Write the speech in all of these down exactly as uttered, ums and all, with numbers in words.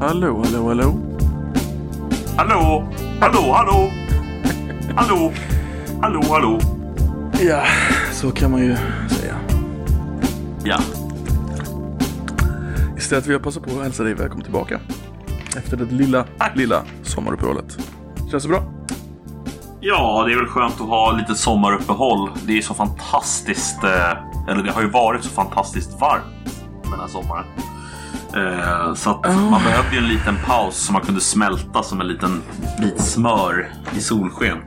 Hallå, hallå, hallå. Hallå, hallå, hallå. Hallå, hallå, hallå. Ja, så kan man ju säga. Ja. Istället vill jag passa på att hälsa dig välkommen tillbaka efter det lilla, lilla sommaruppehållet. Känns det bra? Ja, det är väl skönt att ha lite sommaruppehåll. Det är så fantastiskt. Eller det har ju varit så fantastiskt varmt den här sommaren. Eh, så att oh. man behövde ju en liten paus som man kunde smälta som en liten bit smör i solsken.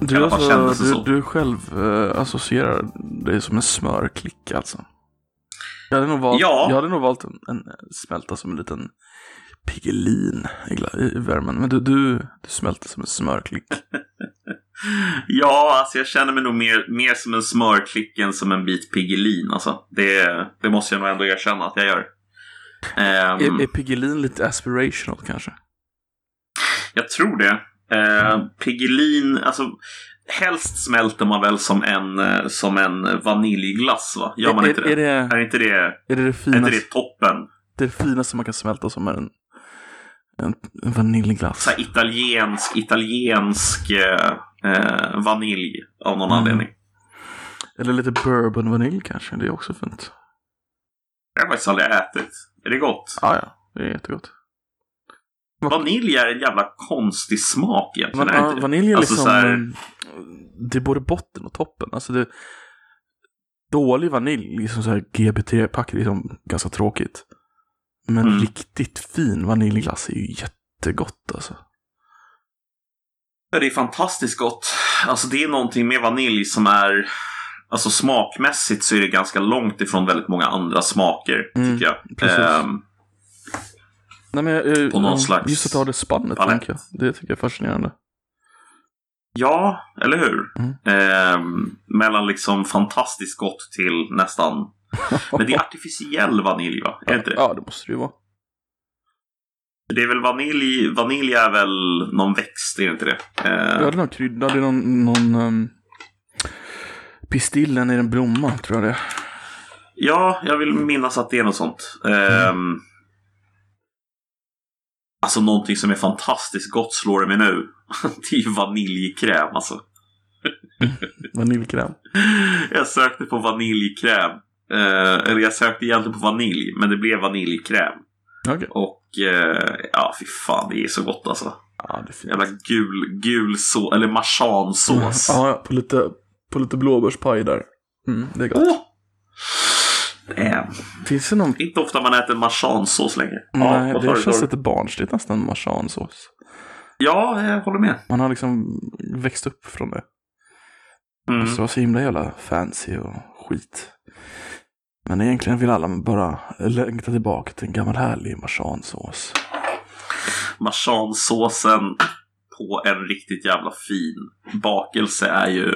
Du, alltså, du, du själv eh, associerar dig som en smörklick alltså. Jag hade nog valt, ja. jag hade nog valt en, en smälta som en liten pigelin i, i värmen. Men du, du, du smälter som en smörklick. Ja, alltså jag känner mig nog mer, mer som en smörklick än som en bit pigelin alltså. Det, det måste jag nog ändå erkänna att jag gör. um, är, är pigelin lite aspirational kanske? Jag tror det. uh, mm. Pigelin, alltså helst smälter man väl som en, som en vaniljglass va? Gör man är, inte det? Är det, är inte det, är det, det fina, är inte det toppen? Det finaste man kan smälta som är en En, en vaniljglass. Så här italiensk, italiensk eh, vanilj av någon mm. anledning. Eller lite bourbon vanilj kanske, det är också fint. Jag har faktiskt aldrig ätit. Är det gott? Ja, ja, det är jättegott. Vanilj är en jävla konstig smak egentligen. Van, ja, vanilj är alltså liksom här... det är både botten och toppen. Alltså det dålig vanilj, liksom så här G B T-pack, liksom ganska tråkigt. Men mm. riktigt fin vaniljglass är ju jättegott alltså. Det är fantastiskt gott. Alltså det är någonting med vanilj som är, alltså smakmässigt så är det ganska långt ifrån väldigt många andra smaker mm, tycker jag. Um, Nej, men jag, på någon jag, slags just att ta det spannet tänker jag. Det tycker jag är fascinerande. Ja, eller hur? Mm. Um, mellan liksom fantastiskt gott till nästan. Men det är artificiell vanilj va? Är inte det? Ja, det måste det ju vara. Det är väl vanilj. Vanilj är väl någon växt, är det inte det? Eh... Ja, det är någon krydda. Det är någon, någon um... pistillen i en blomma, tror jag det. Ja, jag vill minnas att det är något sånt. eh... mm. Alltså någonting som är fantastiskt gott slår det mig nu. Det är ju vaniljkräm alltså. Vaniljkräm. Jag sökte på vaniljkräm. Uh, eller jag sökte egentligen på vanilj, men det blev vaniljkräm. Okay. Och uh, ja, fy fan, det är så gott alltså. Ja, det är fint. Jävla gul, gul så, eller marsansås. Ja, ja, på lite, på lite blåbärspaj där. Mm, det är gott. Oh. Mm. Finns det någon... Inte ofta man äter marsansås längre. Nej, ja, det känns lite barnsligt nästan, marsansås. Ja, jag håller med. Man har liksom växt upp från det. Mm. Så var så himla jävla fancy och skit. Men egentligen vill alla bara längta tillbaka till en gammal härlig marsansås. Marsansåsen på en riktigt jävla fin bakelse är ju...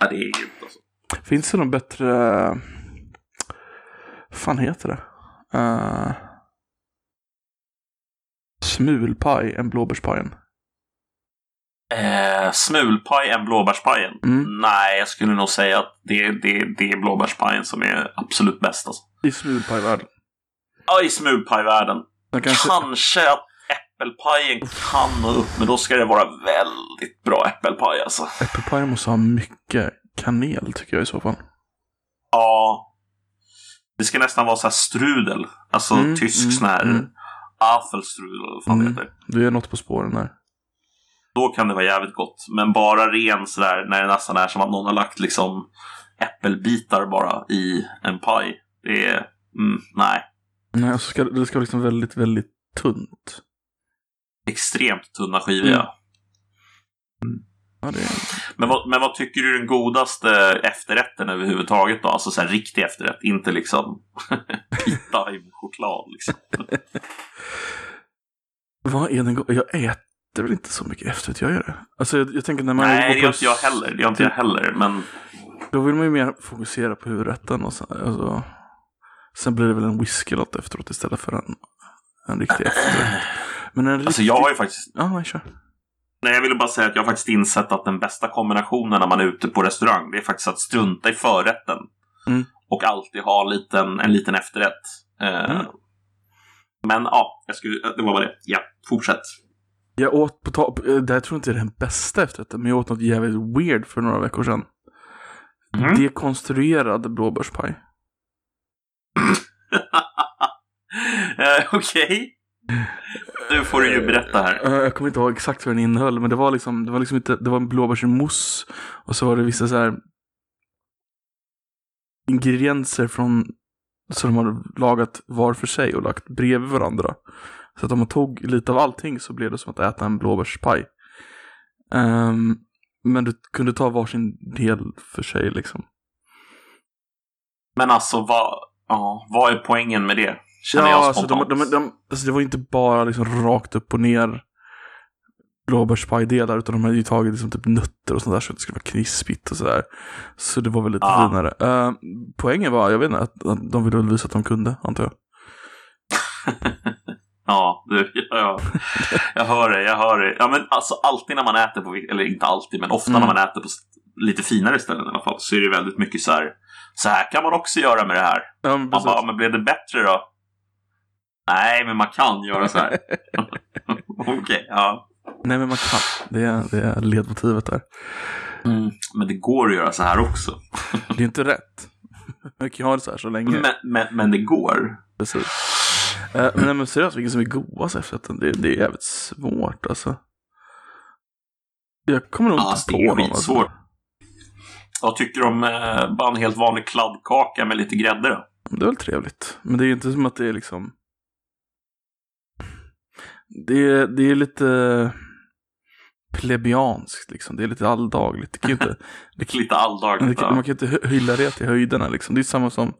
Ja, det är grymt alltså. Finns det någon bättre... Vad fan heter det? Uh... Smulpaj än blåbärspajen. Eh, smulpaj än blåbärspajen. Mm. Nej, jag skulle nog säga att det, det, det är blåbärspajen som är absolut bäst alltså. I smulpajvärlden. Ja, i smulpajvärlden kanske... kanske att äppelpajen kan nå upp. Men då ska det vara väldigt bra äppelpaj alltså. Äppelpajen måste ha mycket kanel tycker jag i så fall. Ja. Det ska nästan vara så här strudel. Alltså mm, tysk mm, sån här mm. Apfelstrudel fan mm. heter. Du är något på spåren här. Då kan det vara jävligt gott. Men bara ren sådär, när det nästan är som att någon har lagt liksom äppelbitar bara i en paj. Det är, mm, nej. Nej, alltså ska, det ska vara liksom väldigt, väldigt tunt. Extremt tunna skivor, mm. mm. ja. Det är... men, vad, men vad tycker du är den godaste efterrätten överhuvudtaget då? Alltså såhär riktig efterrätt, inte liksom pita i choklad liksom. Vad är den go- Jag äter det är väl inte så mycket efter att jag gör det. Alltså jag, jag tänker när man... Nej, det gör inte jag heller. Det gör inte jag heller, men... Då vill man ju mer fokusera på huvudrätten och sen, alltså, sen blir det väl en whisky låt efteråt istället för en, en riktig efterrätt. Men en riktig... Alltså jag har ju faktiskt... Ja, nej, kör. Nej, jag ville bara säga att jag har faktiskt insett att den bästa kombinationen när man är ute på restaurang, det är faktiskt att strunta i förrätten. Mm. Och alltid ha en liten, en liten efterrätt. Mm. Men ja, jag skulle, det var bara det. Ja, fortsätt. Jag åt på ta- det här tror jag inte är den bästa efterrätten, men jag åt något jävligt weird för några veckor sedan. Mm. Dekonstruerad blåbärspaj. uh, Okej. Okay. Nu får du ju berätta här. Uh, jag kommer inte ihåg exakt vad den innehöll, men det var liksom det var liksom inte det var en blåbärsmousse och så var det vissa så här ingredienser från som de har lagat var för sig och lagt bredvid varandra. Så att om man tog lite av allting så blev det som att äta en blåbärspaj. Um, men du kunde ta varsin del för sig liksom. Men alltså, vad, ja, vad är poängen med det? Känner ja, jag spontant. Alltså, de, de, de, alltså, det var inte bara liksom rakt upp och ner blåbärspaj-delar, utan de hade ju tagit liksom typ nötter och sånt där så att det skulle vara krispigt och sådär. Så det var väl lite ja. finare. Uh, poängen var, jag vet inte, att, att de ville väl visa att de kunde, antar jag. Ja, du, ja, jag hör det, jag hör det. Ja, men alltså alltid när man äter på, eller inte alltid, men ofta mm. när man äter på lite finare ställen i alla fall, så är det väldigt mycket så här, så här kan man också göra med det här. Ja, men, man bara, men blev det bättre då? Nej, men man kan göra så här. Okej, okay, ja. Nej, men man kan. Det är, det är ledmotivet där. Mm, men det går att göra så här också. Det är inte rätt. Man kan ha det så här så länge. Men, men, men det går. Precis. Uh, men, men seriöst, vilken som är godast efterrätten, det, det är jävligt svårt alltså. Jag kommer nog inte att slå någon alltså. Svårt. Jag tycker om eh, bara en helt vanlig kladdkaka med lite grädde då. Det är väl trevligt. Men det är ju inte som att det är liksom Det, det är lite plebianskt liksom. Det är lite alldagligt. Det kan ju inte det kan, lite alldagligt, man kan ju inte hylla det till höjderna liksom. Det är samma som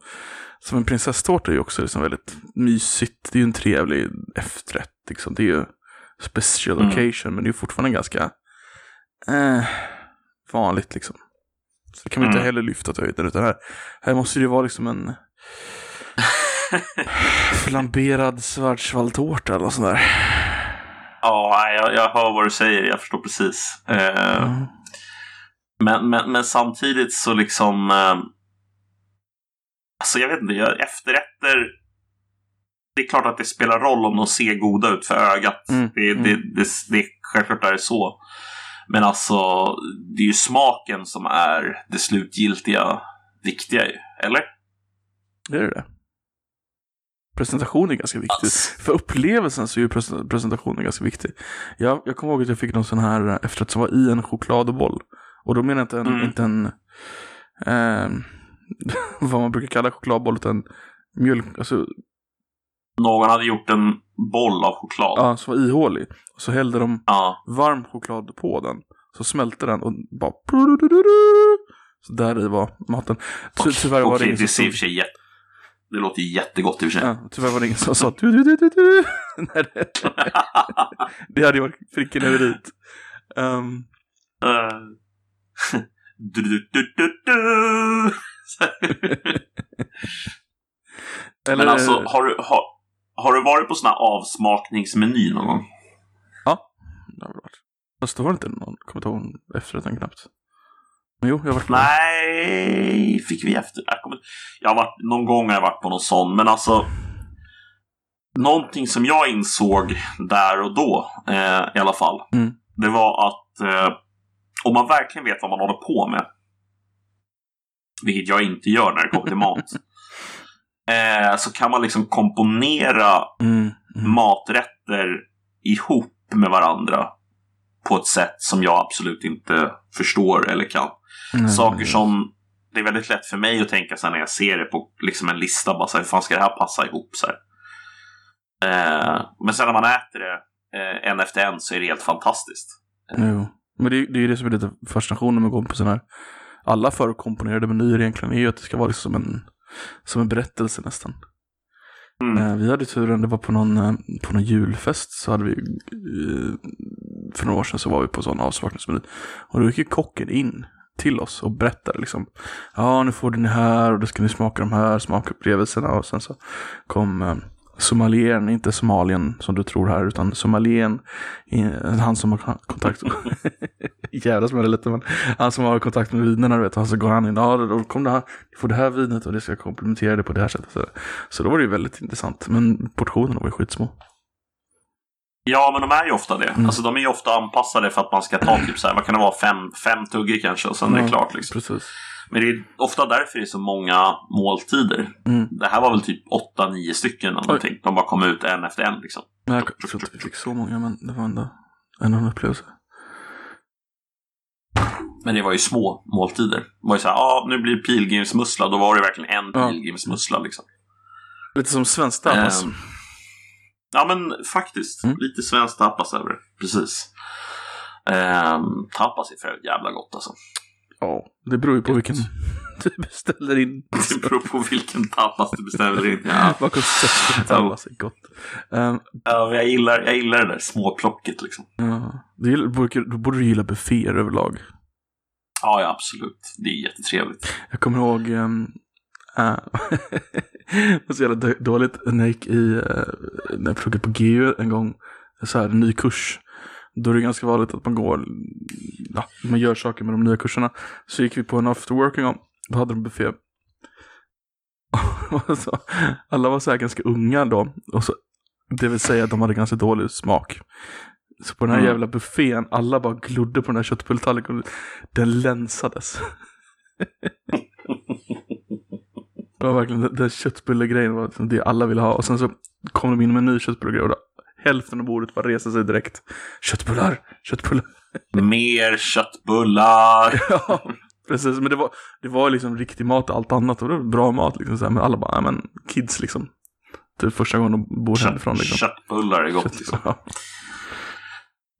Som en prinsesstårta är ju också liksom väldigt mysigt. Det är ju en trevlig efterrätt liksom. Det är ju special mm. occasion, men det är ju fortfarande ganska eh, vanligt liksom. Så det kan man mm. inte heller lyfta till höjden, utan här, här måste det ju vara liksom en flamberad svartsvalltårta eller sån där. Ja, jag, jag hör vad du säger. Jag förstår precis. eh, mm. men, men, men samtidigt så liksom eh, alltså jag vet inte, jag, efterrätter, det är klart att det spelar roll om de ser goda ut för ögat. Mm, det, mm. Det, det, det självklart är så. Men alltså, det är ju smaken som är det slutgiltiga viktiga ju, eller? Det är det. Presentationen är ganska viktig. Ass. För upplevelsen så är ju presentationen ganska viktig. Jag, jag kommer ihåg att jag fick någon sån här efterrätt som var i en chokladboll. Och då menar jag inte en... Mm. Inte en eh, vad man brukar kalla chokladboll, utan mjölk, alltså... Någon hade gjort en boll av choklad. Ja, som var ihålig. Och så hällde de ja. varm choklad på den. Så smälte den och bara... Så där i var maten. Ty- okay, tyvärr var okay, det ingen som... Det, som... Jätt... det låter ju jättegott i och för sig. Ja, tyvärr var det ingen som sa... Det hade ju varit fricken över dit. Um... Uh... Du, du, du, du, du. Eller... Men alltså, har du, har, har du varit på såna avsmakningsmeny någon gång? Ja, det har varit. Fast det var inte någon kommentar efter den knappt. Men jo, jag har varit. Nej, fick vi efter. Jag, kommer... jag har varit, någon gång har jag varit på någon sån. Men alltså, någonting som jag insåg där och då, eh, i alla fall, mm. det var att... Eh, om man verkligen vet vad man håller på med, vilket jag inte gör när det kommer till mat, eh, så kan man liksom komponera mm, mm. maträtter ihop med varandra på ett sätt som jag absolut inte förstår eller kan. Mm. Saker som det är väldigt lätt för mig att tänka så när jag ser det på liksom en lista, bara så här, hur fan ska det här passa ihop så här? Eh, men sen när man äter det eh, en efter en så är det helt fantastiskt. Mm. Mm. Men det är ju det som är lite fascinationen när man går på sådana här... Alla förkomponerade menyer egentligen är ju att det ska vara liksom en, som en berättelse nästan. Mm. Vi hade turen, det var på någon, på någon julfest så hade vi... För några år sedan så var vi på sådana avsmakningsmeny. Och då gick ju kocken in till oss och berättade liksom... Ja, nu får du den här och då ska ni smaka de här smakupplevelserna. Och sen så kom Somalien, inte Somalien som du tror här, utan Somalien, han som har kontakt jävla som är det lite, men han som har kontakt med vinerna, du vet, och så går han in, ja, då kom det här, du får det här vinet och det ska komplementera det på det här sättet. Så, så då var det ju väldigt intressant, men portionerna var ju skitsmå. Ja, men de är ju ofta det. Mm. Alltså de är ju ofta anpassade för att man ska ta typ så här, vad kan det vara, fem, fem tuggar kanske och sen mm. är det klart liksom. Precis. Men det är ofta därför det är så många måltider. Mm. Det här var väl typ åtta, nio stycken eller någonting. De bara kom ut en efter en liksom. Nej, jag tror inte vi fick så många, men det var ändå en annan upplevelse. Men det var ju små måltider. Det var ju såhär, ja, ah, nu blir pilgrimsmussla. Då var det verkligen en ja. pilgrimsmussla liksom. Lite som svensk tapas. Ehm. Ja, men faktiskt. Mm. Lite svensk tapas över det. Precis. Ehm, tapas är för jävla gott alltså. Ja, det beror ju på vilken du beställer in. Det beror på vilken tapas du beställer in. Ja, vad konstigt tapas är gott. Um, ja, jag gillar, jag gillar det där småplocket liksom. Ja, du borde, du borde gilla bufféer överlag. Ja, ja, absolut. Det är jättetrevligt. Jag kommer ihåg um, uh, det var så jävla dåligt när jag gick i uh, när jag pluggade på G U en gång, så här en ny kurs. Då är det ganska vanligt att man går, ja, man gör saker med de nya kurserna. Så gick vi på en afterworking om. Då hade de buffé. Så, alla var så här ganska unga då. Och så, det vill säga att de hade ganska dålig smak. Så på den här mm. jävla buffén, alla bara glodde på den här köttbulltallriken. Den länsades. Det var verkligen den där köttbullegrejen var det alla ville ha. Och sen så kom de in med en ny köttbullegrej och då hälften av bordet bara reser sig direkt. Köttbullar, köttbullar. Mer köttbullar. Ja, precis. Men det var, det var liksom riktig mat och allt annat. Och det var bra mat liksom. Så här. Men alla bara, ja men kids liksom. Typ första gången de bor Kött, hemifrån liksom. Köttbullar är gott Kött, liksom. Ja.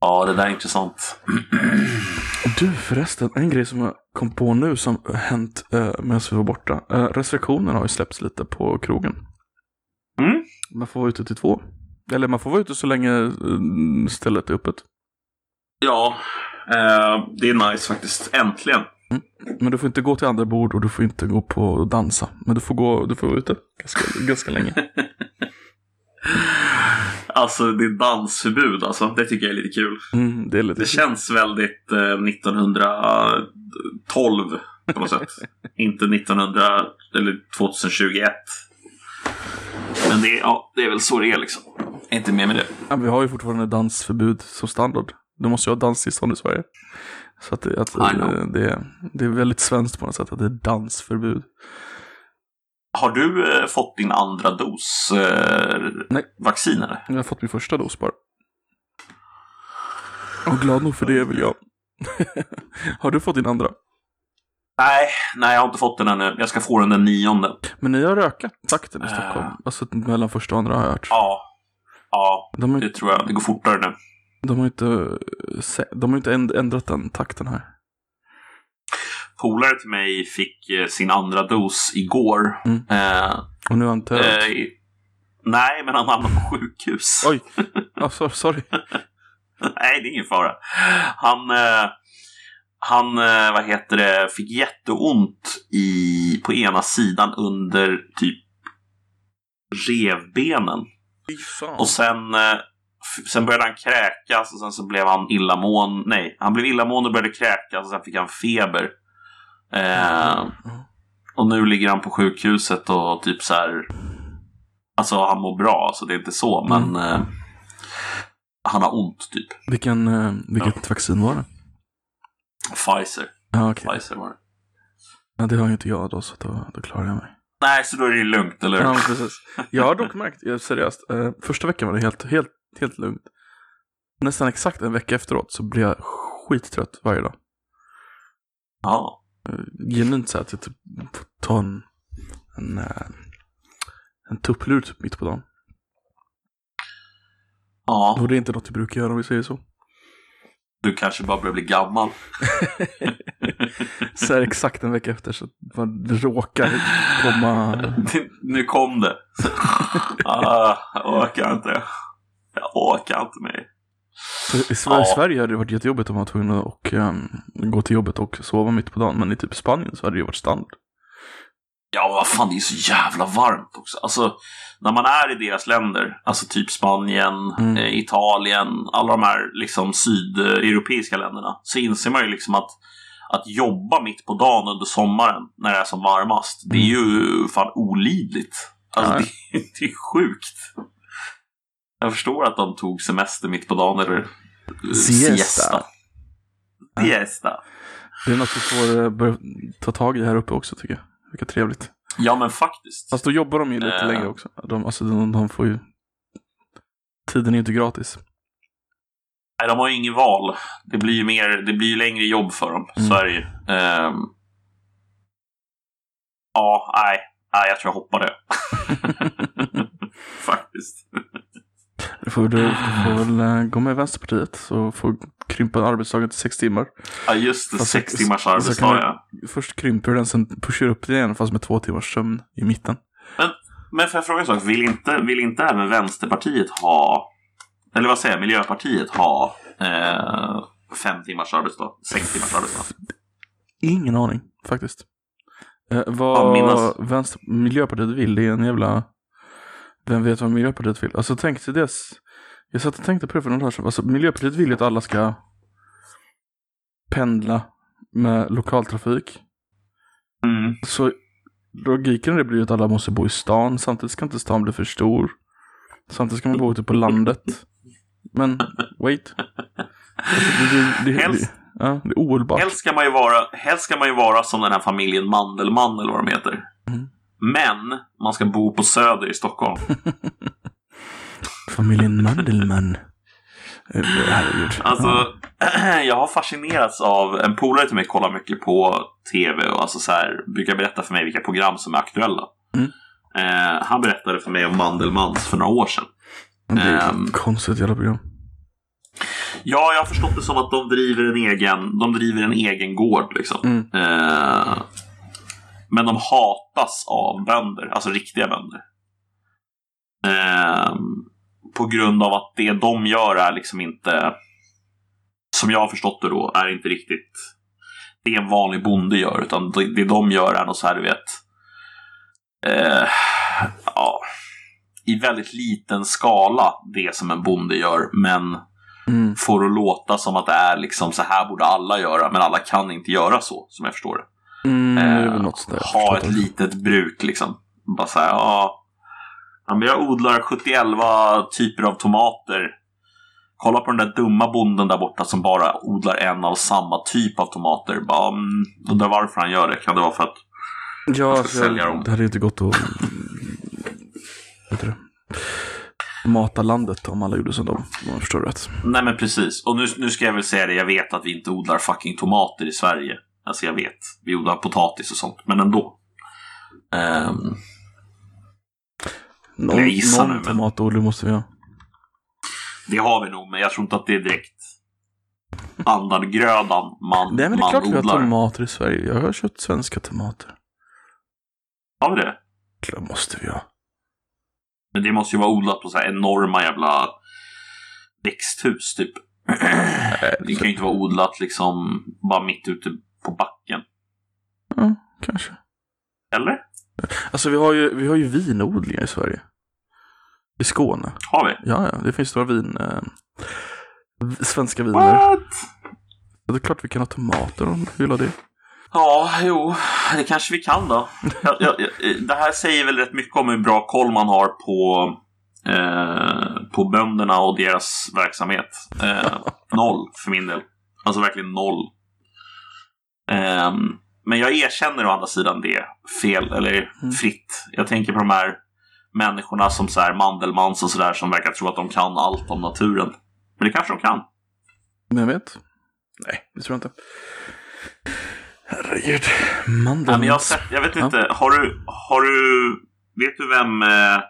Ja, det där är intressant. Du förresten, en grej som jag kom på nu som hänt eh, medan vi var borta. Eh, restriktionerna har ju släppts lite på krogen. Mm. Man får vara ute till två. Eller man får vara ute så länge stället är öppet. Ja, eh, det är nice faktiskt. Äntligen. Mm. Men du får inte gå till andra bord och du får inte gå på och dansa. Men du får gå, du får vara ute ganska, ganska länge. Alltså, det är dansförbud alltså. Det tycker jag är lite kul. Mm, det är lite det kul. Känns väldigt eh, nittonhundratolv på något sätt. Inte nittonhundra eller tjugohundratjugoett. Men det är, ja, det är väl så det är liksom. Är inte med med det. Ja, vi har ju fortfarande dansförbud som standard. Du måste ju ha danstillstånd i Sverige. Så att, att det, det är väldigt svenskt på något sätt att det är dansförbud. Har du eh, fått din andra dos eh, Nej. vaccin eller? Jag har fått min första dos bara. Och glad nog för det vill jag. Har du fått din andra? Nej, nej, jag har inte fått den ännu. Jag ska få den den nionde. Men ni har rökat takten i Stockholm. Uh, alltså mellan första och andra har jag hört. Ja, ja de, det tror jag. Det går fortare nu. De har inte, de har inte ändrat den takten här. Polare till mig fick sin andra dos igår. Mm. Uh, och nu har han töd. Uh, nej, men han hamnade på sjukhus. Oj, oh, sorry. sorry. Nej, det är ingen fara. Han... Uh, Han, vad heter det, fick jätteont i, på ena sidan under typ revbenen. Och sen, sen började han kräkas och sen så blev han illamån. Nej, han blev illamån och började kräkas och sen fick han feber. Eh, och nu ligger han på sjukhuset och typ så här. Alltså han mår bra, så det är inte så, men eh, han har ont typ. Vilken, vilket ja. vaccin var det? Pfizer. Ah, okay. Pfizer var det. Ja, det har ju inte jag då, så då, då klarar jag mig. Nej, så då är det lugnt, eller? Ja, precis. Jag har dock märkt, seriöst, eh, första veckan var det helt, helt, helt lugnt. Nästan exakt en vecka efteråt så blev jag skittrött varje dag. Ja. Genuint så här att jag typ tar en, en, en tupplur typ mitt på dagen. Ja. Och det är inte något du brukar göra om vi säger så. Du kanske bara börjar bli gammal. Så här exakt en vecka efter så man råkar komma... Nu kom det. ah, jag orkar inte. Jag orkar inte med. I Sverige, ja. Sverige hade det varit jättejobbigt om man var tvungen att um, gå till jobbet och sova mitt på dagen. Men i typ Spanien så hade det ju varit standard. Ja, vad fan, det är så jävla varmt också. Alltså, när man är i deras länder, alltså typ Spanien, mm. eh, Italien, alla de här liksom sydeuropeiska länderna, så inser man ju liksom att att jobba mitt på dagen under sommaren när det är som varmast, mm. det är ju fan olidligt. Alltså, ja. det, det är sjukt. Jag förstår att de tog semester mitt på dagen eller siesta. Siesta. Ja. siesta. Det är något vi får börja ta tag i här uppe också, tycker jag. Vilka trevligt. Ja, men faktiskt. Fast då jobbar de ju lite äh... längre också. De, alltså, de, de får ju... Tiden är ju inte gratis. Nej, de har ju ingen val. Det blir ju mer, det blir ju längre jobb för dem. Mm. Så är det ju. Um... Ja, nej. Nej, jag tror jag hoppar det. Faktiskt. Du får, du får väl gå med Vänsterpartiet så får krympa arbetsdagen till sex timmar. Ja, just det, fast sex timmars arbetsdag, ja. Först krymper den, sen pushar upp det igen, fast med två timmars sömn i mitten. Men, men för jag frågar en sak, vill inte, vill inte även Vänsterpartiet ha, eller vad säger jag, Miljöpartiet ha eh, fem timmars arbetsdag, sex timmars arbetsdag? Ingen aning, faktiskt. Eh, vad ja, vänster, Miljöpartiet vill, det är en jävla... Vem vet vad Miljöpartiet vill? Alltså tänk till dess. Jag satt och tänkte på det för någon dag sedan. Alltså Miljöpartiet vill att alla ska pendla med lokaltrafik. Mm. Så logiken det blir att alla måste bo i stan. Samtidigt ska inte stan bli för stor. Samtidigt ska man bo ute på landet. Men wait. Alltså, det, det, det, helst, det, ja, det är ohållbart. Helst ska man ju vara, helst ska man ju vara som den här familjen Mandelmann eller vad de heter. Mm. Men man ska bo på Söder i Stockholm. Familjen Mandelmann. Alltså, jag har fascinerats av en polare till mig, kollar mycket på T V och alltså så här, brukar berätta för mig vilka program som är aktuella. Mm. Eh, han berättade för mig om Mandelmanns för några år sedan. Det är um, konstigt jävla program. Ja, jag har förstått det som att de driver en egen, de driver en egen gård liksom. Mm. Eh, Men de hatas av bönder, alltså riktiga bönder. Eh, på grund av att det de gör är liksom inte, som jag har förstått det då, är inte riktigt det en vanlig bonde gör. Utan det, det de gör är något så här, du vet, eh, ja, i väldigt liten skala det som en bonde gör. Men mm. får att låta som att det är liksom så här borde alla göra. Men alla kan inte göra så, som jag förstår det. Mm, eh, något där, ha ett det. litet bruk liksom. Bara så här, ja, jag odlar sjuttioelva typer av tomater. Kolla på den där dumma bonden där borta som bara odlar en av samma typ av tomater. Bara, undrar varför han gör det. Kan det vara för att ja, ska sälja jag, dem? Det hade inte gått att vet du, mata landet om alla gjorde som de, om jag förstår rätt. Nej, men precis. Och nu, nu ska jag väl säga det, jag vet att vi inte odlar fucking tomater i Sverige. Alltså jag vet, vi odlar potatis och sånt. Men ändå um, Någon, någon tomatodling måste vi ha. Det har vi nog, men jag tror inte att det är direkt standardgrödan man, det är man klart odlar. Vi har tomater i Sverige. Jag har köpt svenska tomater. Har vi det? Det måste vi ha. Men det måste ju vara odlat på så här enorma jävla växthus typ. Det kan ju inte vara odlat liksom bara mitt ute på backen. Ja, kanske. Eller? Alltså vi har ju, vi har ju vinodlingar i Sverige. I Skåne. Har vi? Ja, ja, det finns några vin eh, svenska viner. What? Det är klart vi kan ha tomater om vi vill ha det. Ja, jo, det kanske vi kan då. jag, jag, jag, Det här säger väl rätt mycket om hur bra koll man har på eh, på bönderna och deras verksamhet. eh, Noll för min del. Alltså verkligen noll. Um, men jag erkänner å andra sidan det fel eller mm. fritt. Jag tänker på de här människorna som så här Mandelmans och sådär, som verkar tro att de kan allt om naturen. Men det kanske de kan. Men jag vet. Nej, det tror jag inte. Herregud. Mandelmans. Nej, jag, sett, jag vet inte. Ja. Har du, har du, vet du vem eh,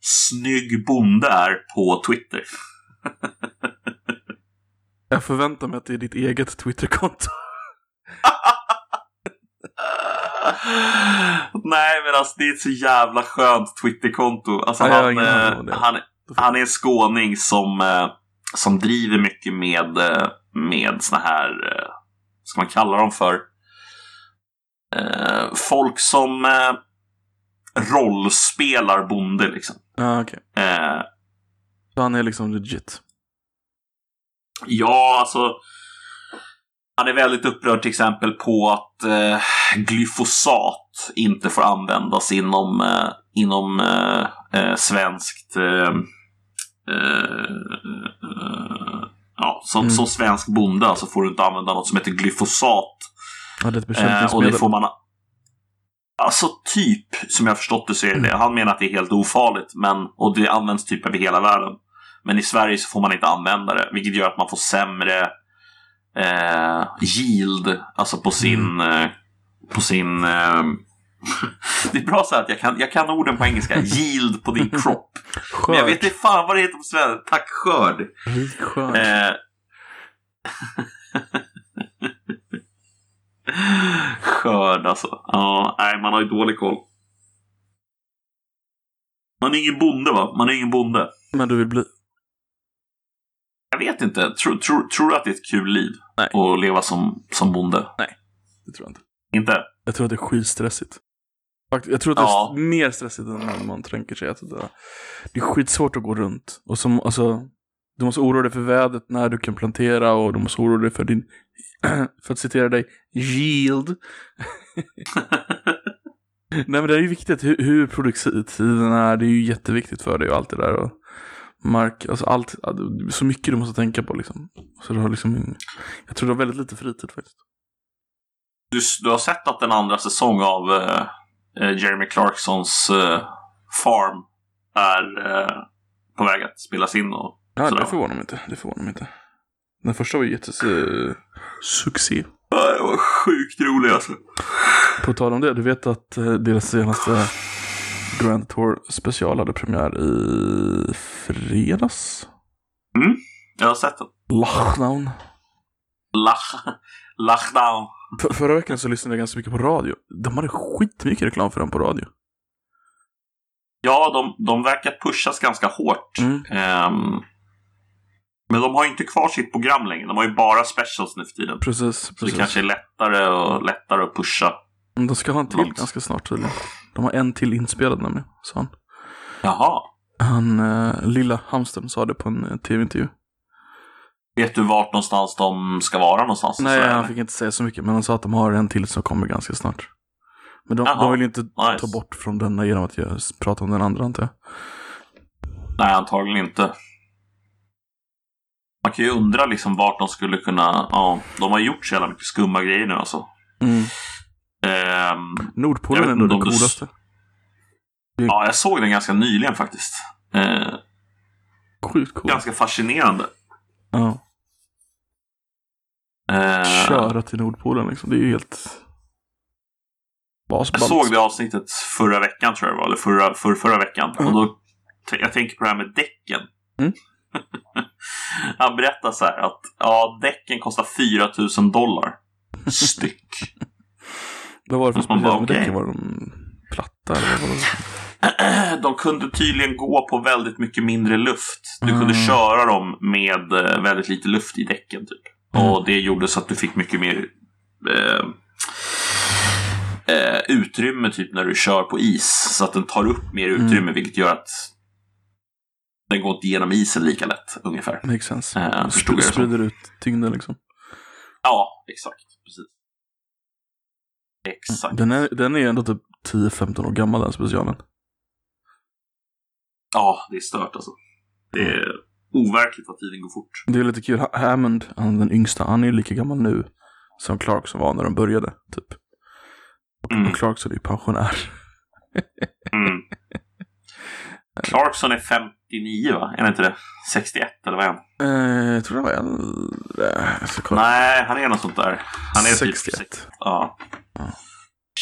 snygg bonde är på Twitter? Jag förväntar mig att det är ditt eget Twitterkonto. Nej, men alltså det är ett så jävla skönt Twitterkonto. Alltså nej, han, eh, han, han är en skåning som, eh, som driver mycket med, med såna här eh, vad ska man kalla dem för, eh, folk som eh, rollspelar bonde liksom. Ah, okay. eh, Så han är liksom legit. Ja, alltså han är väldigt upprörd till exempel på att eh, glyfosat inte får användas inom eh, inom eh, eh, svenskt eh, eh, ja, som, mm. som svensk bonde så får du inte använda något som heter glyfosat. Ja, det är ett bekämpningsmedel. Eh, och det får man alltså typ, som jag har förstått det så är det. Mm. Han menar att det är helt ofarligt, men och det används typ över hela världen. Men i Sverige så får man inte använda det, vilket gör att man får sämre eh, yield, alltså på sin eh, på sin eh, det är bra så att jag kan jag kan orden på engelska. Yield på din crop. Men jag vet inte fan vad det heter på svenska. Tack, skörd. Skörd. Eh, skörd alltså. Ja, nej, man har ju dålig koll. Man är ingen bonde va? Man är ingen bonde. Men du vill bli. Jag vet inte. Tror, tror, tror du att det är ett kul liv? Nej. Att leva som, som bonde? Nej, det tror jag inte. Inte? Jag tror att det är skitstressigt. Jag tror att det är ja. mer stressigt än när man tränker sig. Det är skitsvårt att gå runt. Och som, alltså, du måste oroa dig för vädret när du kan plantera. Och du måste oroa dig för din, för att citera dig, yield. Nej, men det är ju viktigt hur, hur produktiviteten är. Det är ju jätteviktigt för dig och allt det där. Och mark, alltså allt, så mycket du måste tänka på liksom. Så du har liksom, jag tror du har väldigt lite fritid faktiskt. Du, du har sett att den andra säsong av eh, Jeremy Clarksons eh, Farm är eh, på väg att spelas in och ja, det förvånar mig inte. Det förvånar mig inte. Den första var ju jättesuccé. Ja, det var sjukt roligt alltså. På tal om det, du vet att eh, deras senaste Grand Tour special hade premiär i fredags. Mm, jag har sett den. Lachdown. Lach, Lachdown. För, förra veckan så lyssnade jag ganska mycket på radio. De hade skitmycket reklam för dem på radio. Ja, de, de verkar pushas ganska hårt. Mm. um, Men de har ju inte kvar sitt program längre. De har ju bara specials nu för tiden. Precis, precis. Så det kanske är lättare och lättare att pusha. Men de ska ha en till något ganska snart tydligen. De har en till inspelad nämligen, sa han. Jaha. Han, eh, lilla hamstern sa det på en tv-intervju. Vet du vart någonstans de ska vara någonstans? Nej, så, han fick inte säga så mycket. Men han sa att de har en till som kommer ganska snart. Men de, de vill inte nice. ta bort från denna genom att jag pratar om den andra, inte jag. Nej, antagligen inte. Man kan ju undra liksom vart de skulle kunna. Ja, de har gjort så jävla mycket skumma grejer nu alltså. Mm. Um, Nordpolen är nog det coolaste. Du... Ja, jag såg den ganska nyligen faktiskt. Uh, Sjukt cool. Ganska fascinerande. Ja. Uh, Köra till Nordpolen liksom. Det är ju helt basbalt. Jag såg det avsnittet förra veckan tror jag var. Eller förra, för, förra veckan. Mm. Och då, jag tänker på det här med däcken. Mm. Han berättar så här att ja, däcken kostar fyra tusen dollar styck. Vad var det för speciellt med däcken? Var de platta? Eller vad var det? De kunde tydligen gå på väldigt mycket mindre luft. Du mm. kunde köra dem med väldigt lite luft i däcken typ. Mm. Och det gjorde så att du fick mycket mer eh, eh, utrymme typ när du kör på is. Så att den tar upp mer utrymme, mm. vilket gör att den går inte genom isen lika lätt ungefär. Makes sense. Eh, Sp- sprider ut tyngden liksom. Ja, exakt. Precis. Exakt. Den är, den är ändå typ tio femton år gammal den specialen. Ja, det är stört alltså. Det är overkligt att tiden går fort. Det är lite kul. Hammond, han, den yngsta, han är ju lika gammal nu som Clark som var när de började typ. Och mm. Clark så är ju pensionär. Mm. Clarkson är femtionio va? Är det inte det? sextioett eller vad är han? Eh, jag tror det var en... Nej, han är något sånt där. Han är sextioett. Typ sex... ja. Mm.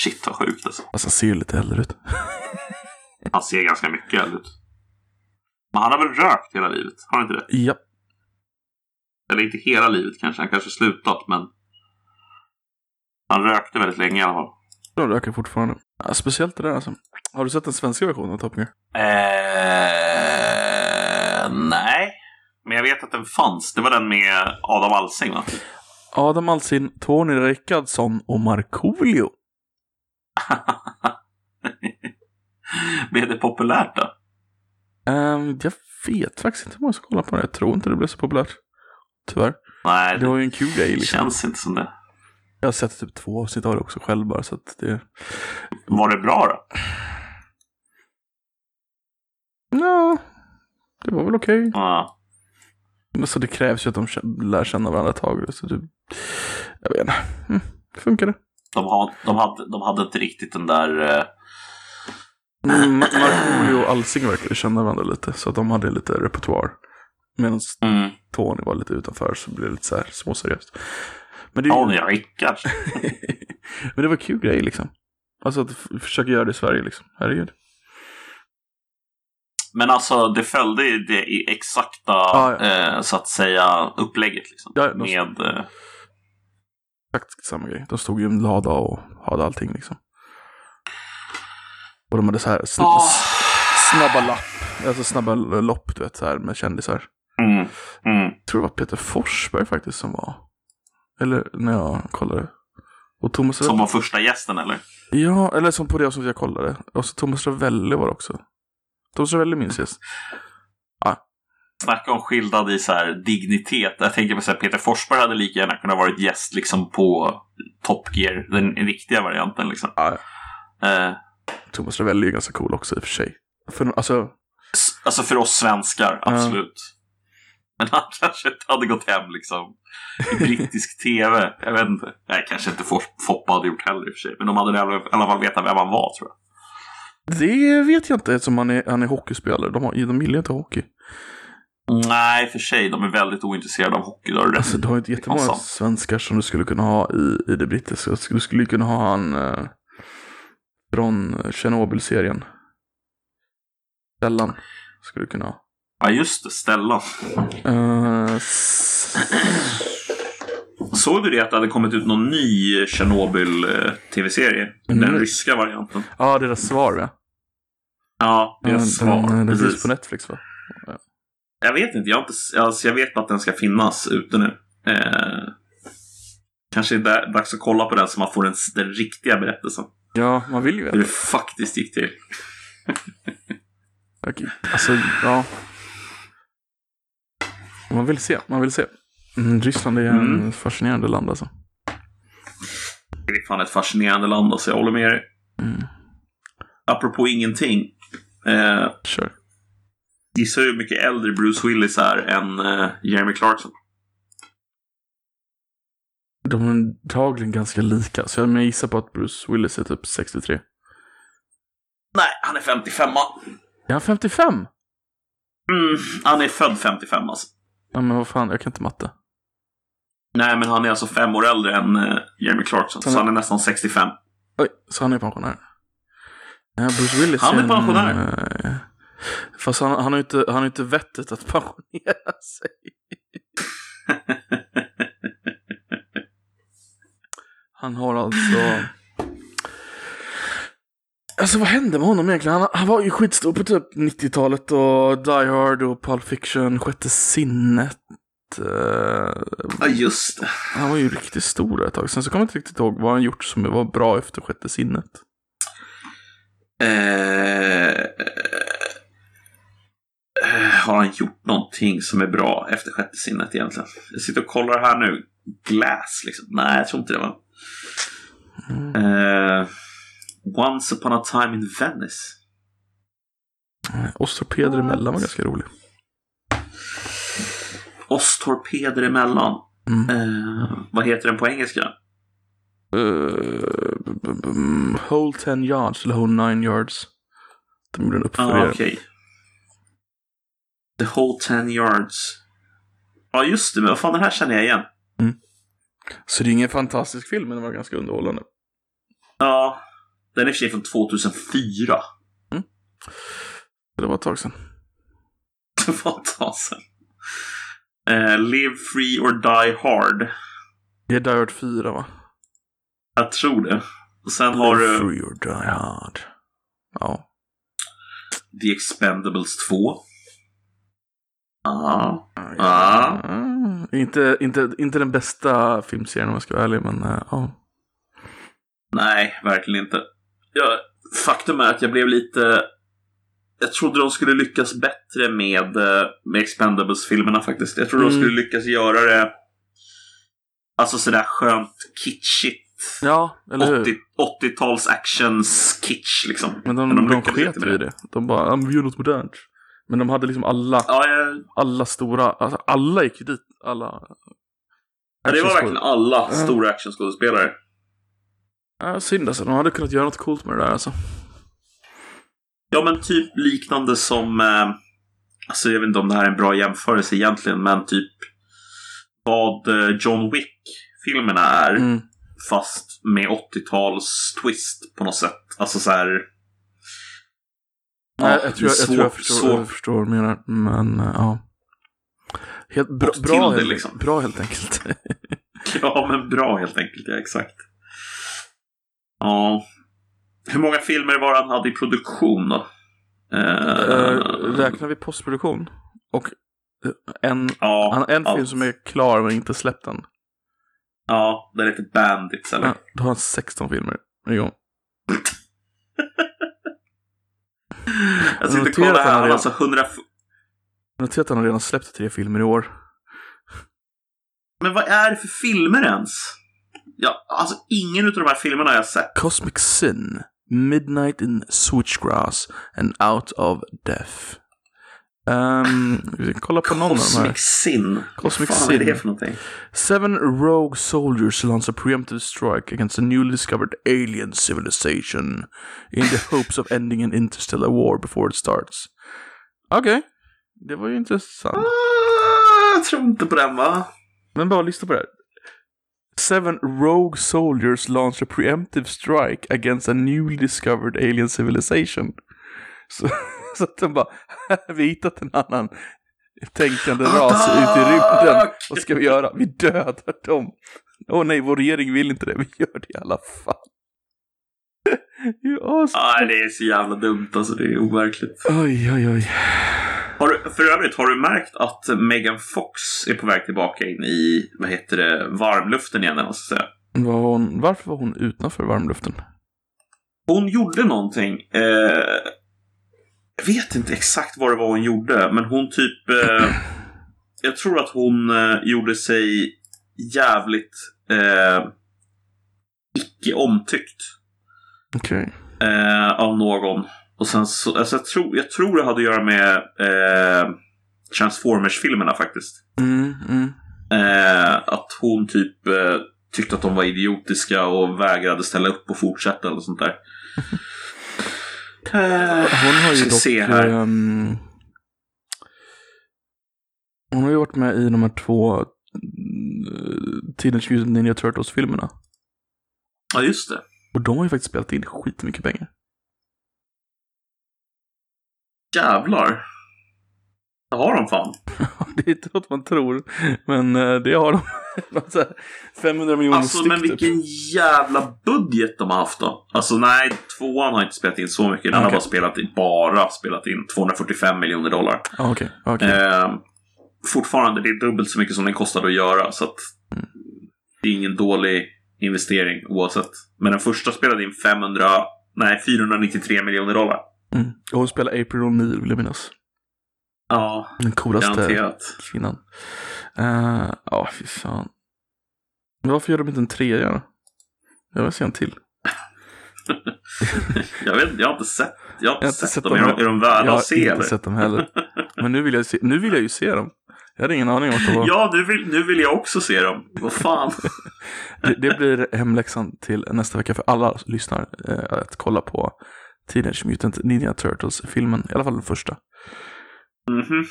Shit, vad sjukt alltså. Alltså han ser ju lite äldre ut. Han ser ganska mycket äldre ut. Men han har väl rökt hela livet? Har han inte det? Ja. Eller inte hela livet kanske. Han kanske slutat, men... Han rökte väldigt länge i alla fall. De röker fortfarande. Ja, speciellt det där alltså. Har du sett den svenska versionen av Top Gear? Eh, nej. Men jag vet att den fanns. Det var den med Adam Alsing va? Adam Alsing, Tony Rickardsson och Markoolio. Blev det populärt då? Um, jag vet faktiskt inte hur många som kollar på det. Jag tror inte det blev så populärt. Tyvärr. Nej, det var ju en kul grej liksom. Känns inte som det. Jag har sett typ två avsnitt av det också själv bara, så att det... Var det bra då? Ja, det var väl okej. Okay. Ja. Så det krävs ju att de lär känna varandra ett tag. Så det... Jag vet inte. Mm, det funkade. De, ha, de, hade, de hade inte riktigt den där... Eh... Mm, Marco och Alsing verkade känna varandra lite, så att de hade lite repertoar. Medan mm. Tony var lite utanför, så blev det lite så här småseriöst. Men det är ju... Rickard. Men det var kul grej liksom. Alltså att f- försöka göra det i Sverige liksom. Herregud. Men alltså det följde ju det i exakta ah, ja. eh, så att säga upplägget liksom. Ja, de... Med eh... exakt samma grej. De stod ju en lada och hade allting liksom. Och de hade så här sn- oh. snabba lapp. Alltså snabba lopp, du vet, så här med kändisar. Mm. Mm. Jag tror det var Peter Forsberg faktiskt som var. Eller när jag kollade. Och Thomas som Ravelli. Var första gästen eller? Ja, eller som på det som jag kollade. Och så Thomas Ravelli var det också. Thomas Ravelli minns gäst. Ja. Snacka om skillnad i så här dignitet. Jag tänker på så här, Peter Forsberg hade lika gärna kunnat varit gäst liksom på Top Gear, den riktiga varianten liksom. Ja. Uh. Thomas Ravelli är ganska cool också i och för sig. För, alltså... S- alltså för oss svenskar, absolut. Uh. Men han kanske inte hade gått hem liksom i brittisk tv. Jag vet inte. Nej, kanske inte Foppa hade gjort heller i och för sig. Men de hade i alla fall vetat vem han var, tror jag. Det vet jag inte, eftersom han är, han är hockeyspelare. De, har, de gillar inte hockey. Nej, för sig. De är väldigt ointresserade av hockey. Då det. Alltså, du har ju inte jättemånga Kansan. svenskar som du skulle kunna ha i, i det brittiska. Du skulle kunna ha han eh, från Tjernobyl-serien. Stellan skulle du kunna ha. Ja, just det, Stellan. Uh, s- Såg du det att det hade kommit ut någon ny Tjernobyl-tv-serie? Mm. Den ryska varianten. Ja, deras svar, ja. Ja, deras uh, svar. Den, den finns på Netflix, va? Ja. Jag vet inte, jag, inte alltså, jag vet att den ska finnas ute nu. Eh, kanske det är dags att kolla på den så man får den, den riktiga berättelsen. Ja, man vill ju veta. Hur det faktiskt gick till. Okej, alltså, ja... Man vill se, man vill se. Mm, Ryssland är mm. en fascinerande land alltså. Det är fan ett fascinerande land alltså, jag håller med dig. Mm. Apropå ingenting. Eh, sure. Gissar hur mycket äldre Bruce Willis är än eh, Jeremy Clarkson? De är antagligen ganska lika, så jag gissar på att Bruce Willis är typ sextiotre. Nej, han är femtiofem. Är han femtiofem? Mm, han är född femtiofem alltså. Ja, men vad fan, jag kan inte matte. Nej, men han är alltså fem år äldre än uh, Jeremy Clarkson, så han är, så han är nästan sextiofem. Oj, så han är pensionär. Nej, Bruce Willis han är pensionär. En, uh, fast han, han har ju inte, han har inte vettet att pensionera sig. Han har alltså... Alltså vad hände med honom egentligen? Han, han var ju skitstor på typ nittiotalet och Die Hard och Pulp Fiction, Sjätte sinnet. Eh, ja, just det. Han var ju riktigt stor ett tag. Sen så kommer jag inte riktigt ihåg vad han gjort som var bra efter Sjätte sinnet. Eh, eh, har han gjort någonting som är bra efter Sjätte sinnet egentligen? Jag sitter och kollar här nu. Glass liksom. Nej, jag tror inte det var. Mm. Eh... Once Upon a Time in Venice. Ostorpeder emellan var ganska rolig. Ostorpeder emellan. Mm. Uh, vad heter den på engelska? Uh, b- b- b- whole ten yards eller whole nine yards. De gjorde en uppföljare. Ah, okay. The whole ten yards. Ja, ah, just det, men vad fan, den här känner jag igen. Mm. Så det är ingen fantastisk film, men den var ganska underhållande. Ja. Uh. Den är för sig från tjugohundrafyra. Mm. Det var ett tag sedan. Det var ett tag sedan. Uh, Live Free or Die Hard. Det är Die Hard fyra, va? Jag tror det. Och sen Live har du... Free or Die Hard. Ja. The Expendables två. Ja. Uh, uh. uh. uh. inte, inte, inte den bästa filmserien om jag ska vara ärlig, men ja. Uh, uh. Nej, verkligen inte. ja, faktum är att jag blev lite... Jag trodde de skulle lyckas bättre med, med Expendables-filmerna faktiskt. Jag trodde mm. de skulle lyckas göra det... Alltså sådär skönt kitschigt. Ja, eller hur? åttio, åttio-tals actions-kitsch liksom. Men de, de, de sket i det. De bara, vi gör något modernt. Men de hade liksom alla, ja, jag... alla stora... Alltså alla gick dit, alla... Ja, det var verkligen alla stora actionskådespelare. Ja, synd alltså. De hade kunnat göra något coolt med det där alltså. Ja, men typ liknande som... Eh, alltså jag vet inte om det här är en bra jämförelse egentligen, men typ vad John Wick-filmerna är, mm. fast med åttio-tals twist på något sätt. Alltså så här... Ja, jag, tror jag, svår, jag tror jag förstår, svår... jag förstår mer, men ja... Helt bra, bra, det, liksom. bra helt enkelt. Ja, men bra helt enkelt, ja, exakt. Ja. Hur många filmer var han hade i produktion då? Eh, räknar vi postproduktion? Och en, ja, en film allt. som är klar men inte släppt än. Ja, det är lite Bandits eller? Ja, då har han sexton filmer igång. Jag sitter och kollar här, alltså hundra... Jag noterar att han har redan släppt tre filmer i år. Men vad är det för filmer ens? Ja, alltså ingen utav de här filmerna har jag sett. Cosmic Sin, Midnight in Switchgrass and Out of Death. Um, vi ska kolla på någon av de här. Cosmic Sin. Cosmic Sin. Vad är det för någonting? Seven rogue soldiers launch a preemptive strike against a newly discovered alien civilization in the hopes of ending an interstellar war before it starts. Okej. Okay. Det var ju intressant. Ah, jag tror inte på den, va? Men bara lyssna på det här. Seven rogue soldiers launch a preemptive strike against a newly discovered alien civilization. Så, så att de bara, vi har hittat en annan tänkande ras ute i rymden. Vad ska vi göra? Vi dödar dem. Åh oh, nej, vår regering vill inte det. Vi gör det i alla fall. Ja, ah, det är så jävla dumt. Alltså, det är overkligt. Oj, oj, oj. Har du, för övrigt, har du märkt att Megan Fox är på väg tillbaka in i, vad heter det, varmluften igen? Jag måste säga. Var hon, varför var hon utanför varmluften? Hon gjorde någonting. Eh, jag vet inte exakt vad det var hon gjorde. Men hon typ... Eh, jag tror att hon eh, gjorde sig jävligt eh, icke omtyckt. Okej. Okay. Eh, av någon. Och sen så, alltså jag, tror, jag tror det hade att göra med eh, Transformers-filmerna faktiskt. Mm, mm. Eh, att hon typ eh, tyckte att de var idiotiska och vägrade ställa upp och fortsätta eller sånt där. eh, hon har ju dock, se här. Um, hon har ju varit med i de här två Teenage Mutant Ninja Turtles-filmerna. Ja, just det. Och de har ju faktiskt spelat in skitmycket pengar. Jävlar. Det har de fan. Det är inte något man tror. Men det har de. femhundra miljoner alltså, styck. Men vilken typ. jävla budget de har haft då. Alltså nej, tvåan har inte spelat in så mycket. Den okay. har bara spelat in, bara spelat in tvåhundrafyrtiofem miljoner dollar. Okej, okay, okej okay. eh, Fortfarande, det är dubbelt så mycket som den kostade att göra. Så att mm. det är ingen dålig investering oavsett. Men den första spelade in femhundra, nej fyrahundranittiotre miljoner dollar. Mm. Och hon spelar April O'Neil, vill jag minnas. Ja, den coolaste garanterat. Kvinnan. Ja, uh, oh, fy fan. Varför gör de inte en trea då? Jag vill se en till. jag vet jag har inte sett Jag har inte, jag har sett, sett dem, dem. Är de, är de värda att se? Jag har inte eller? sett dem heller. Men nu vill jag, se, nu vill jag ju se dem. Jag hade ingen aning om att det var... Ja, nu vill, nu vill jag också se dem. Vad fan. det, det blir hemläxan till nästa vecka för alla lyssnare eh, att kolla på Teenage Mutant Ninja Turtles-filmen. I alla fall den första. Mm-hmm.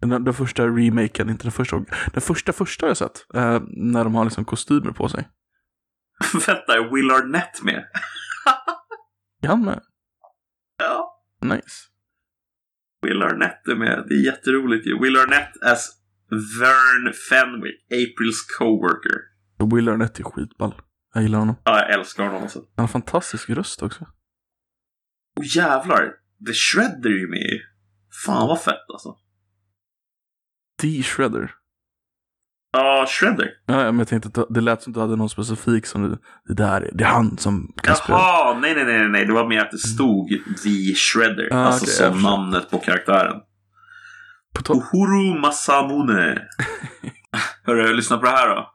Den, den första remaken, inte den första. Den första första har jag sett. Eh, när de har liksom kostymer på sig. Vänta, är Will Arnett med? Är han med? Ja. Nice. Will Arnett är med. Det är jätteroligt ju. Will Arnett as Vern Fenwick, Aprils coworker. Will Arnett är skitball. Jag gillar honom. Ja, jag älskar honom också. Han har fantastisk röst också. Och jävlar, The Shredder är ju med. Fan vad fett alltså. The Shredder. Ja, uh, Shredder. Nej, men jag tänkte att det lät som att du hade någon specifik som du, det där, det är han som kan spela. Jaha, nej, nej, nej, nej, det var mer att det stod The Shredder, ah, alltså okay, som namnet på karaktären. På Uhuru Masamune. Hörru, lyssna på det här då.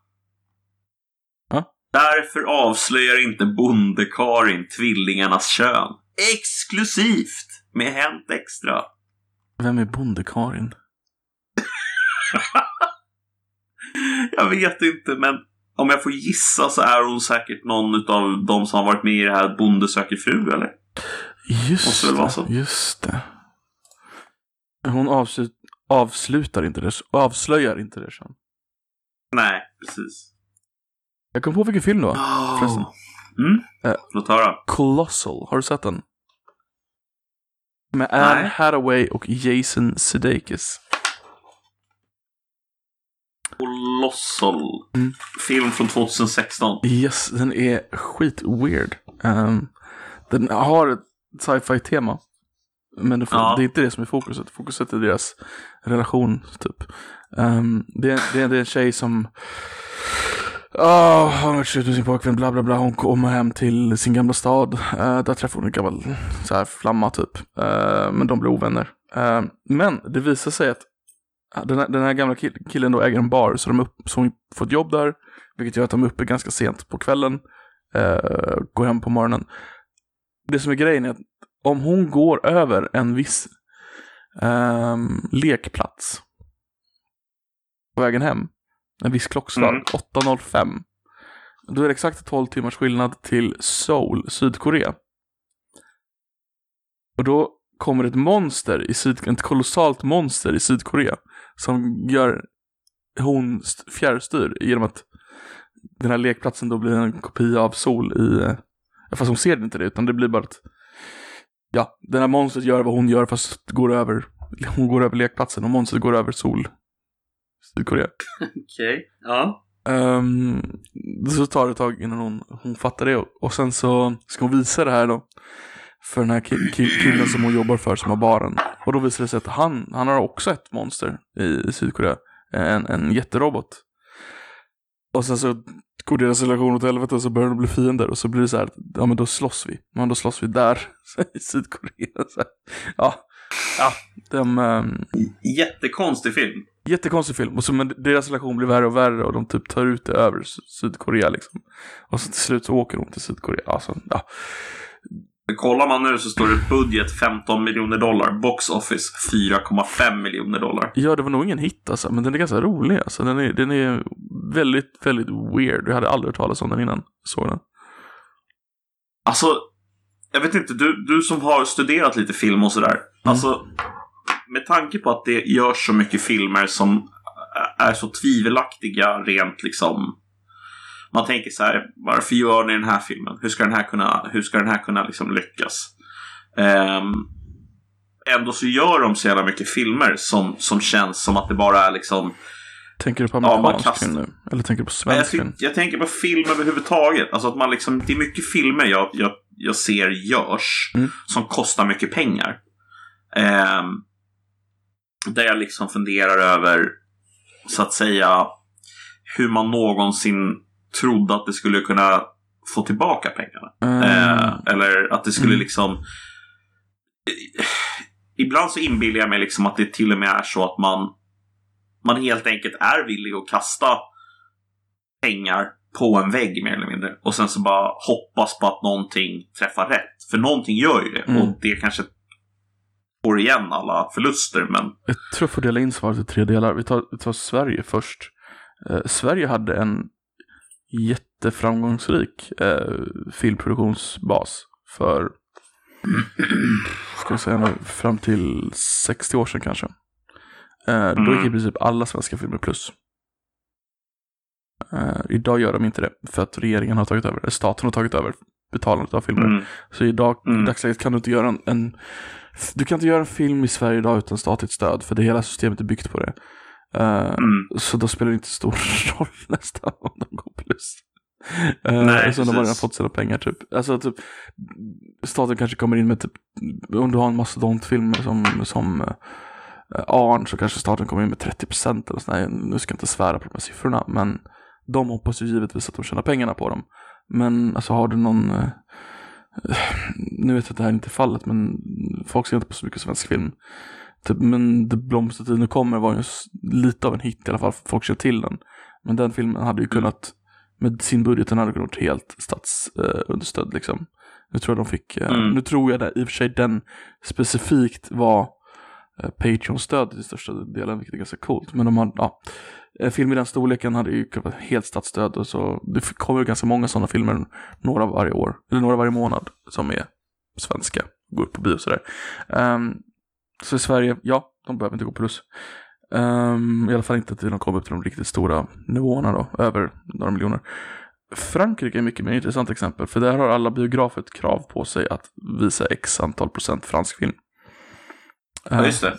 Ah? Därför avslöjar inte Bondekarin tvillingarnas kön. Exklusivt med Hänt Extra. Vem är Bondekarin? Jag vet inte, men om jag får gissa så är hon säkert någon av de som har varit med i det här Bonde söker fru, eller? Just det, just det. Hon avslut- avslutar inte det, avslöjar inte det sen. Nej, precis. Jag kom på vilken film det var. Oh. Mm? Eh, Låt höra. Colossal, har du sett den? Med Anne Hathaway och Jason Sudeikis. Colossal. Mm. Film från tjugohundrasexton. Yes, den är skit weird. Um, den har ett sci-fi tema. Men det, får, ja. det är inte det som är fokuset. Fokuset är deras relation typ. Um, det, är, det, är, det är en tjej som oh, har varit slut med sin pojkvän, bla bla bla. Hon kommer hem till sin gamla stad. Uh, där träffar hon en gammal så här, flamma typ. Uh, men de blir ovänner. Uh, men det visar sig att Den här, den här gamla killen då äger en bar, så de upp, så hon får ett jobb där, vilket gör att de är uppe ganska sent på kvällen, eh, går hem på morgonen. Det som är grejen är att om hon går över en viss eh, lekplats på vägen hem, en viss klockslag, mm. åtta noll fem, då är det exakt tolv timmars skillnad till Seoul, Sydkorea. Och då kommer ett monster i Syd, ett kolossalt monster i Sydkorea som gör hon fjärrstyr genom att den här lekplatsen då blir en kopia av Sol i, fast hon ser det inte det, utan det blir bara att ja, den här monstret gör vad hon gör, fast går över, hon går över lekplatsen och monstret går över Sol Sydkorea. Okej, okay. Ja. Um, så tar det ett tag innan hon, hon fattar det, och, och sen så ska hon visa det här då för den här killen som hon jobbar för, som har baren. Och då visar det sig att han, han har också ett monster i Sydkorea. En, en jätterobot. Och sen så går deras relation åt helvete, och så börjar de bli fiender. Och så blir det så här, ja men då slåss vi. Men då slåss vi där i Sydkorea. Så ja, ja de, um... jättekonstig film. Jättekonstig film. Och så, men deras relation blir värre och värre. Och de typ tar ut det över Sydkorea liksom. Och så till slut så åker de till Sydkorea. Alltså, ja. Kollar man nu så står det budget femton miljoner dollar, box office fyra komma fem miljoner dollar. Ja, det var nog ingen hit alltså, men den är ganska rolig alltså. Den är, den är väldigt, väldigt weird. Jag hade aldrig hört talas om den innan såg den. Alltså, jag vet inte, du, du som har studerat lite film och sådär, mm. Alltså, med tanke på att det görs så mycket filmer som är så tvivelaktiga rent liksom. Man tänker så här, varför gör ni den här filmen? Hur ska den här kunna, hur ska den här kunna liksom lyckas? Um, ändå så gör de så jävla mycket filmer som, som känns som att det bara är liksom... Tänker du på amerikansk ja, film nu? Eller tänker du på svensk film? Jag, jag tänker på film överhuvudtaget. Alltså att man liksom, det är mycket filmer jag, jag, jag ser görs mm. som kostar mycket pengar. Um, där jag liksom funderar över, så att säga, hur man någonsin... trodde att det skulle kunna få tillbaka pengarna. Mm. Eh, eller att det skulle liksom... Eh, ibland så inbillar jag mig liksom att det till och med är så att man man helt enkelt är villig att kasta pengar på en vägg mer eller mindre. Och sen så bara hoppas på att någonting träffar rätt. För någonting gör ju det. Mm. Och det kanske får igen alla förluster. Men... Jag tror jag får dela in svaret i tre delar. Vi tar, vi tar Sverige först. Eh, Sverige hade en jätteframgångsrik eh, filmproduktionsbas för ska jag säga nu, fram till sextio år sedan kanske. Eh, då gick i princip alla svenska filmer plus. Eh, idag gör de inte det för att regeringen har tagit över, staten har tagit över betalandet av filmer. Mm. Så idag mm. i dagsläget kan du inte göra en, en du kan inte göra en film i Sverige idag utan statligt stöd, för det hela systemet är byggt på det. Uh, mm. Så då spelar det inte stor roll nästan om de går plus. Uh, Nej, så de har redan fått sina pengar typ. Alltså typ staten kanske kommer in med typ, om du har en mastodontfilm som, som Arn så kanske staten kommer in med trettio procent eller sådär. Nu ska jag inte svära på de här siffrorna, men de hoppas ju givetvis att de tjänar pengarna på dem. Men alltså har du någon, nu vet jag att det här är inte fallet, men folk ser inte på så mycket svensk film. Men The Blomstertid nu kommer var ju lite av en hit i alla fall, folk känner till den. Men den filmen hade ju kunnat, med sin budgeten hade kunnat helt statsunderstödd liksom. Nu tror jag de fick, mm. nu tror jag det i och för sig den specifikt var Patreon-stöd i största delen, vilket är ganska coolt. Men de hade, ja, en film i den storleken hade ju kunnat helt statsstöd, och så det kommer ju ganska många sådana filmer, några varje år, eller några varje månad, som är svenska, går upp på bio och sådär. Um, så i Sverige, ja, de behöver inte gå plus. Um, I alla fall inte att de kommer upp till de riktigt stora nivåerna då, över några miljoner. Frankrike är mycket mer intressant exempel, för där har alla biografer ett krav på sig att visa x antal procent fransk film. Ja, just det.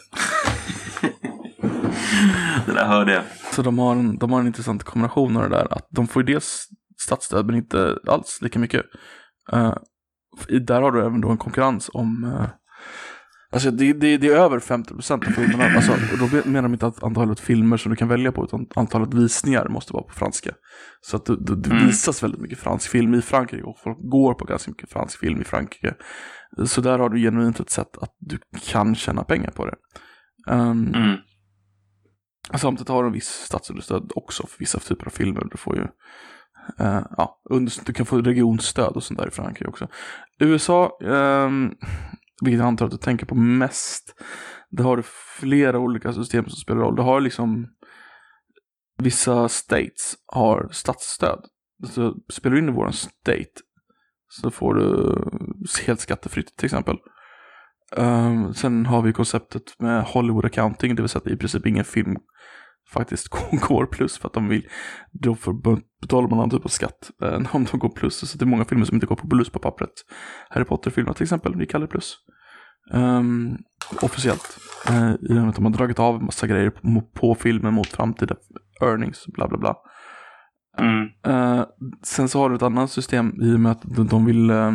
Det där hörde jag. Så de har, en, de har en intressant kombination av det där, att de får ju dels statsstöd men inte alls lika mycket. Uh, där har du även då en konkurrens om uh, alltså det, det, det är över femtio procent av filmerna, alltså, och då menar de inte att antalet filmer som du kan välja på, utan antalet visningar måste vara på franska. Så att det, det visas väldigt mycket fransk film i Frankrike, och folk går på ganska mycket fransk film i Frankrike. Så där har du genuint ett sätt att du kan tjäna pengar på det. Um, mm. Samtidigt har du en viss statsunderstöd också för vissa typer av filmer. Du får ju Uh, ja, under, du kan få regionstöd och sånt där i Frankrike också. U S A, um, vilket jag antar att du tänker på mest, det har du flera olika system som spelar roll. Det har liksom vissa states har statsstöd. Så spelar du in i våran state så får du helt skattefritt till exempel. Um, sen har vi konceptet med Hollywood accounting, det vill säga att i princip ingen film faktiskt går plus, för att de vill, då betalar man någon typ av skatt eh, om de går plus. Så det är många filmer som inte går på plus på pappret. Harry Potter-filmer till exempel, de kallar det plus um, officiellt eh, i och med att de har dragit av en massa grejer på, på filmen mot framtida earnings, bla bla bla. mm. eh, Sen så har du ett annat system i och med att de, de vill eh,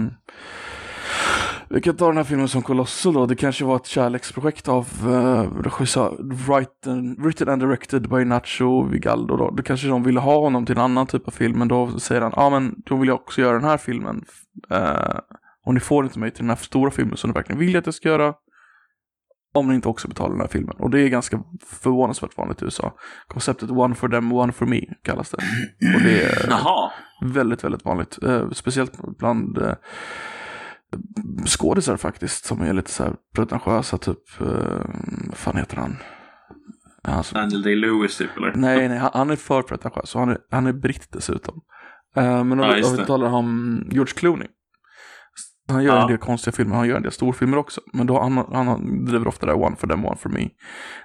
vi kan ta den här filmen som Colossal då. Det kanske var ett kärleksprojekt av uh, regissör, written, written and directed by Nacho Vigaldo då. Det kanske de ville ha honom till en annan typ av film, men då säger han, ja ah, men då vill jag också göra den här filmen, uh, och ni får inte mig till den här stora filmen som ni verkligen vill att jag ska göra, om ni inte också betalar den här filmen. Och det är ganska förvånansvärt vanligt i U S A. Konceptet one for them, one for me kallas det. Och det är Jaha. väldigt, väldigt vanligt, uh, speciellt bland uh, skådisar faktiskt, som är lite så här pretentiösa, typ eh, vad fan heter han? Alltså, Daniel Day-Lewis typ, eller? Nej, nej, han är för pretentiös, så han är, han är britt dessutom. Eh, men om, ja, om vi talar om George Clooney, han gör ja. en del konstiga filmer, han gör en del storfilmer också, men då han, han driver ofta det där one for them, one for me.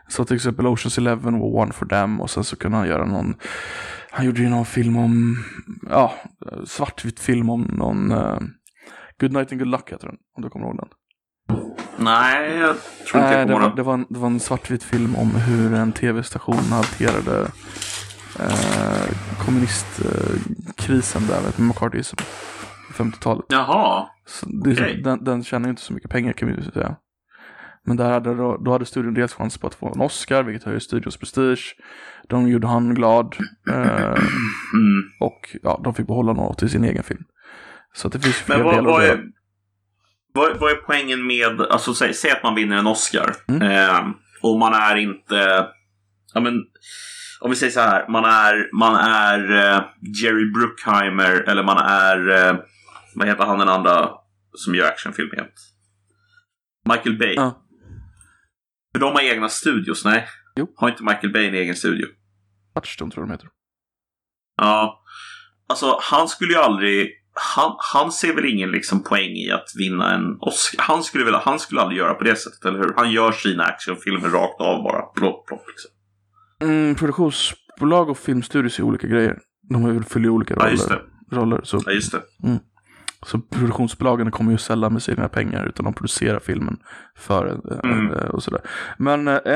Så till exempel Ocean's Eleven var one for them, och sen så kunde han göra någon, han gjorde ju någon film om, ja, svartvitt film om någon eh, Good Night and Good Luck heter den, om du kommer ihåg den. Nej, jag tror inte äh, jag kommer ihåg den. Det var en, det var en svartvit film om hur en tv-station hanterade eh, kommunistkrisen där, vet du, McCarthyism på femtiotalet. Jaha, det, okay. den, den tjänar ju inte så mycket pengar, kan vi ju säga. Men där hade, då, då hade studion dels chans på att få en Oscar, vilket höjer studios prestige. De gjorde han glad. Eh, mm. Och ja, de fick behålla något till sin egen film. Så det finns flera. Men vad, vad, är, vad, vad är poängen med, alltså, säg, säg att man vinner en Oscar, mm. eh, och man är inte, ja, men, om vi säger så här, man är, man är eh, Jerry Bruckheimer, eller man är eh, vad heter han den andra som gör actionfilm helt? Michael Bay. mm. För de har egna studios, nej? Jo. Har inte Michael Bay en egen studio? Touchstone tror jag de heter. Ja. Alltså han skulle ju aldrig, Han, han ser väl ingen liksom poäng i att vinna en Oscar. Han skulle väl, han skulle aldrig göra på det sättet, eller hur? Han gör sina actionfilmer rakt av, bara plopp plopp liksom. Mm, produktionsbolag och filmstudios är olika grejer. De har ju följer olika roller. Ja, just det. Roller, så. Ja, just det. Mm. Så produktionsbolagen kommer ju sällan med sina pengar, utan de producerar filmen för mm. och sådär. Men äh, äh,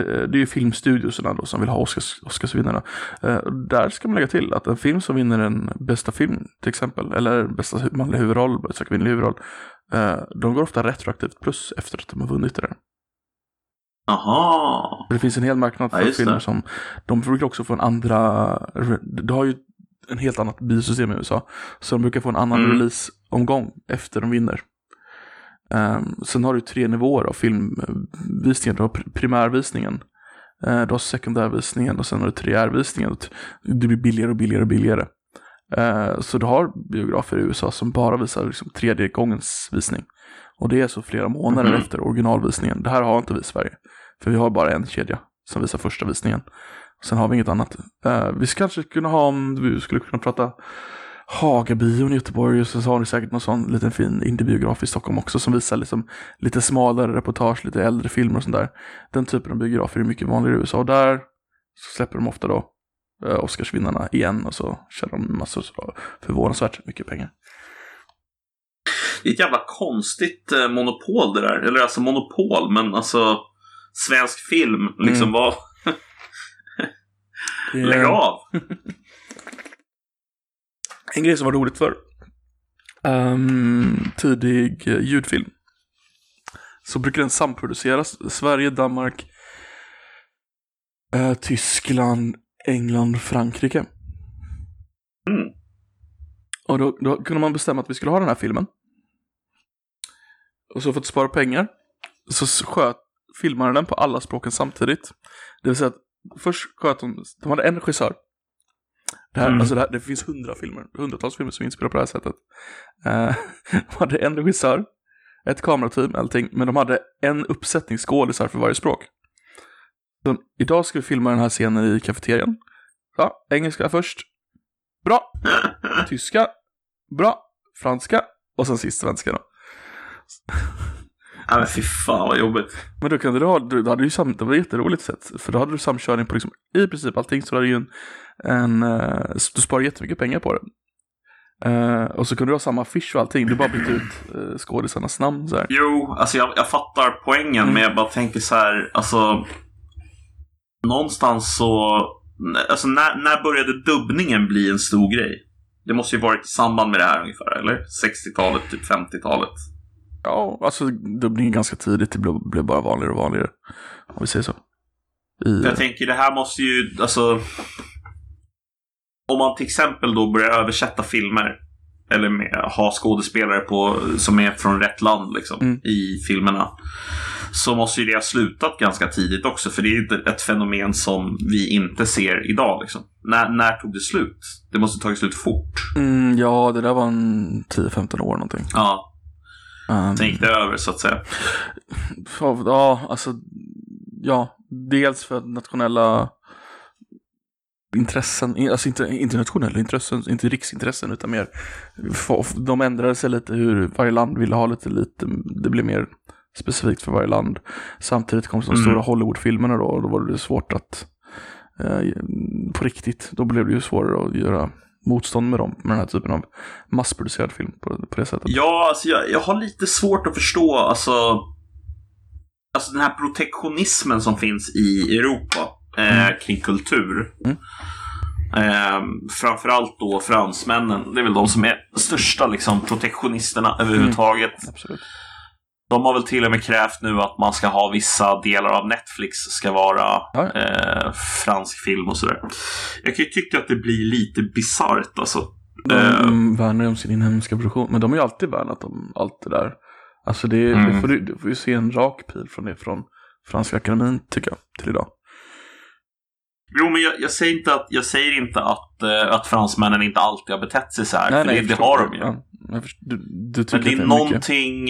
det är ju filmstudiosarna då som vill ha Oscars, Oscarsvinnarna. Äh, där ska man lägga till att en film som vinner en bästa film till exempel, eller bästa manliga huvudroll, bästa kvinnliga huvudroll, äh, de går ofta retroaktivt plus efter att de har vunnit det där. Aha. Det finns en hel marknad för ja, filmer som de brukar också få en andra. Det har ju en helt annat biosystem i U S A, så de brukar få en annan mm. release-omgång efter de vinner. Um, sen har du tre nivåer av filmvisningen. Du har primärvisningen, uh, du har sekundärvisningen och sen har du treärvisningen. Det blir billigare och billigare och billigare. Uh, så du har biografer i U S A som bara visar liksom tredje gångens visning. Och det är så flera månader mm. efter originalvisningen. Det här har inte vi i Sverige, för vi har bara en kedja som visar första visningen. Sen har vi inget annat. Uh, vi skulle kanske kunna ha, om vi skulle kunna prata Hagabion i Göteborg, och sen har ni säkert någon sån liten fin indiebiograf i Stockholm också som visar liksom lite smalare reportage, lite äldre filmer och sånt där. Den typen av biografer är mycket vanligare i U S A, och där så släpper de ofta då uh, Oscarsvinnarna igen, och så tjänar de massor av förvånansvärt mycket pengar. Det är ett jävla konstigt eh, monopol det där, eller alltså monopol, men alltså svensk film liksom mm. var lägg av. En grej som var roligt för um, tidig ljudfilm, så brukar den samproduceras. Sverige, Danmark, eh, Tyskland, England, Frankrike. Mm. Och då, då kunde man bestämma att vi skulle ha den här filmen. Och så för att spara pengar så sköt filmade den på alla språken samtidigt. Det vill säga att först sköt de, de hade en regissör. Det, här, mm. alltså det, här, det finns hundra filmer, hundratals filmer som inspirerar på det här sättet. Eh, de hade en regissör, ett kamerateam, allting, men de hade en uppsättning skådisar för varje språk. Så idag ska vi filma den här scenen i kafeterian. Ja, engelska först. Bra. Tyska. Bra. Franska. Och sen sist svenska då. Ja, men fy fan vad jobbigt. Men då kunde du ha, du, då hade du sam, det var jätteroligt sätt, för då hade du samkörning på liksom i princip allting, så hade ju en, en uh, du sparade jättemycket pengar på det. Uh, och så kunde du ha samma affisch och allting, du bara bytte ut uh, skådisarnas namn så här. Jo, alltså jag, jag fattar poängen, mm. men jag bara tänker så här, alltså någonstans så alltså när, när började dubbningen bli en stor grej? Det måste ju varit i samband med det här ungefär, eller? sextiotalet, typ femtiotalet. Ja, alltså dubbning är ganska tidigt. Det blev bara vanligare och vanligare, om vi säger så. I... Jag tänker, det här måste ju, alltså om man till exempel då börjar översätta filmer, eller med, ha skådespelare på, som är från rätt land liksom, mm. i filmerna, så måste ju det ha slutat ganska tidigt också. För det är ett fenomen som vi inte ser idag liksom. När, när tog det slut? Det måste tagit slut fort. mm, Ja, det där var en tio femton år någonting. Ja. Um, Tänk det över så att säga. För, ja, alltså ja, dels för nationella intressen, alltså inte internationella intressen, inte riksintressen, utan mer för, de ändrade sig lite hur varje land ville ha lite lite, det blev mer specifikt för varje land. Samtidigt kom de mm. stora Hollywoodfilmerna då, och då var det svårt att eh, på riktigt, då blev det ju svårare att göra motstånd med dem, med den här typen av massproducerad film på, på det sättet. Ja, alltså jag, jag har lite svårt att förstå alltså, alltså den här protektionismen som finns i Europa eh, mm. kring kultur. Mm. Eh, framförallt då fransmännen, det är väl de som är största liksom, protektionisterna överhuvudtaget. Mm. Absolut. De har väl till och med krävt nu att man ska ha vissa delar av Netflix ska vara ja. eh, fransk film och sådär. Jag kan ju tycka att det blir lite bizarrt alltså. De eh. värnar om sin inhemska produktion, men de har ju alltid värnat om allt det där. Alltså det, mm. det, får du, det får ju se en rak pil från det från Franska Akademin tycker jag till idag. Jo, men jag, jag säger inte att jag säger inte att, uh, att fransmännen inte alltid har betett sig så här. Nej, för nej, det, det har de ju. Ja. Du, du men det är, det, är någonting,